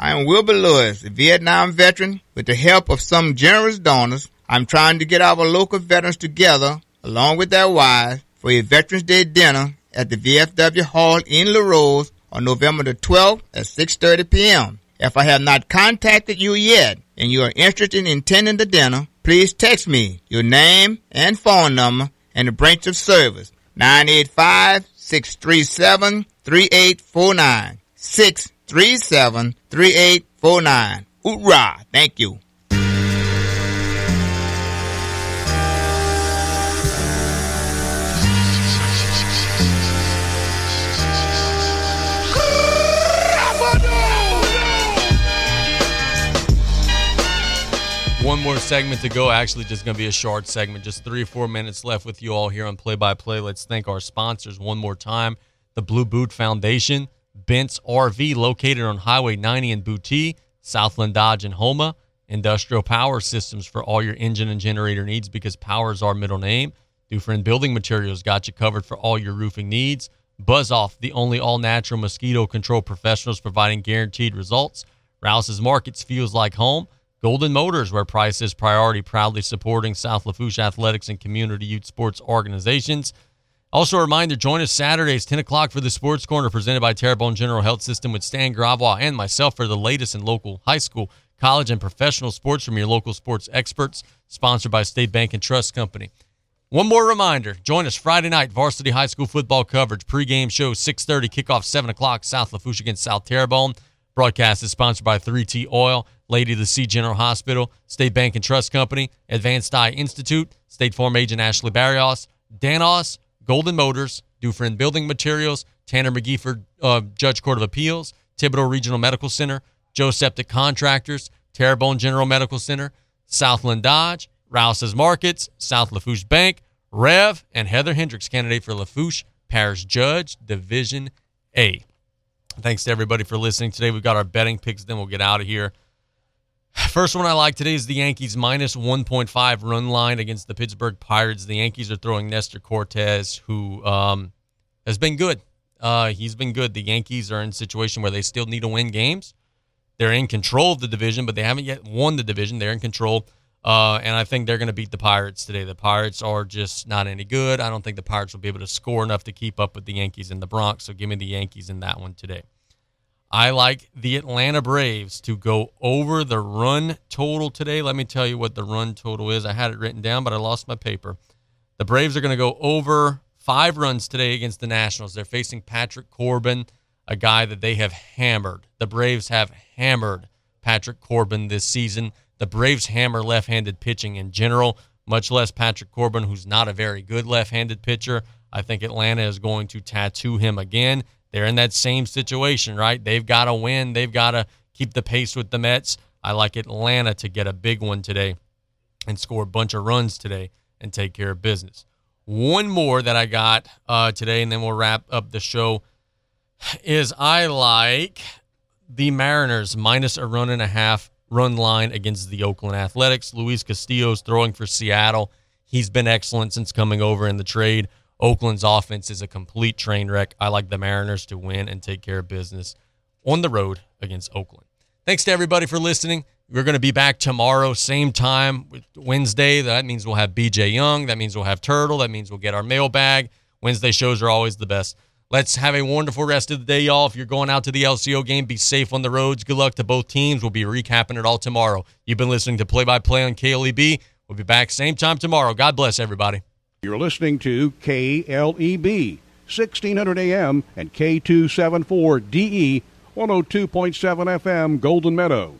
I am Wilbur Lewis, a Vietnam veteran. With the help of some generous donors, I'm trying to get our local veterans together, along with their wives, for a Veterans Day dinner at the V F W Hall in La Rose on November the twelfth at six thirty p.m. If I have not contacted you yet and you are interested in attending the dinner, please text me your name and phone number and the branch of service, nine eight five, six three seven, three eight four nine. six three seven, three eight four nine. Hoorah! Thank you. One more segment to go. Actually, just going to be a short segment. Just three or four minutes left with you all here on Play by Play. Let's thank our sponsors one more time. The Blue Boot Foundation, Bents R V, located on Highway ninety in Boutique, Southland Dodge in Houma, Industrial Power Systems for all your engine and generator needs, because power is our middle name. Dufresne Building Materials got you covered for all your roofing needs. Buzz Off, the only all-natural mosquito control professionals providing guaranteed results. Rouse's Markets, feels like home. Golden Motors, where price is priority, proudly supporting South Lafourche athletics and community youth sports organizations. Also a reminder, join us Saturdays, ten o'clock for the Sports Corner, presented by Terrebonne General Health System, with Stan Gravois and myself, for the latest in local high school, college, and professional sports from your local sports experts, sponsored by State Bank and Trust Company. One more reminder, join us Friday night, varsity high school football coverage, pregame show, six thirty, kickoff seven o'clock, South Lafourche against South Terrebonne. Broadcast is sponsored by three T Oil, Lady of the Sea General Hospital, State Bank and Trust Company, Advanced Eye Institute, State Farm agent Ashley Barrios, Danos, Golden Motors, Dufresne Building Materials, Tanner McGee for uh, Judge Court of Appeals, Thibodaux Regional Medical Center, Joe Septic Contractors, Terrebonne General Medical Center, Southland Dodge, Rouse's Markets, South Lafourche Bank, Rev, and Heather Hendricks, candidate for Lafourche Parish Judge, Division A. Thanks to everybody for listening today. We've got our betting picks, then we'll get out of here. First one I like today is the Yankees minus one point five run line against the Pittsburgh Pirates. The Yankees are throwing Nestor Cortes, who um, has been good. Uh, he's been good. The Yankees are in a situation where they still need to win games. They're in control of the division, but they haven't yet won the division. They're in control, uh, and I think they're going to beat the Pirates today. The Pirates are just not any good. I don't think the Pirates will be able to score enough to keep up with the Yankees in the Bronx, so give me the Yankees in that one today. I like the Atlanta Braves to go over the run total today. Let me tell you what the run total is. I had it written down, but I lost my paper. The Braves are going to go over five runs today against the Nationals. They're facing Patrick Corbin, a guy that they have hammered. The Braves have hammered Patrick Corbin this season. The Braves hammer left-handed pitching in general, much less Patrick Corbin, who's not a very good left-handed pitcher. I think Atlanta is going to tattoo him again. They're in that same situation, right? They've got to win. They've got to keep the pace with the Mets. I like Atlanta to get a big one today and score a bunch of runs today and take care of business. One more that I got uh, today, and then we'll wrap up the show, is I like the Mariners minus a run and a half run line against the Oakland Athletics. Luis Castillo's throwing for Seattle. He's been excellent since coming over in the trade. Oakland's offense is a complete train wreck. I like the Mariners to win and take care of business on the road against Oakland. Thanks to everybody for listening. We're going to be back tomorrow, same time, Wednesday. That means we'll have B J Young. That means we'll have Turtle. That means we'll get our mailbag. Wednesday shows are always the best. Let's have a wonderful rest of the day, y'all. If you're going out to the L C O game, be safe on the roads. Good luck to both teams. We'll be recapping it all tomorrow. You've been listening to Play by Play on K L E B. We'll be back same time tomorrow. God bless everybody. You're listening to K L E B, sixteen hundred A M and K two seventy-four D E, one oh two point seven F M, Golden Meadow.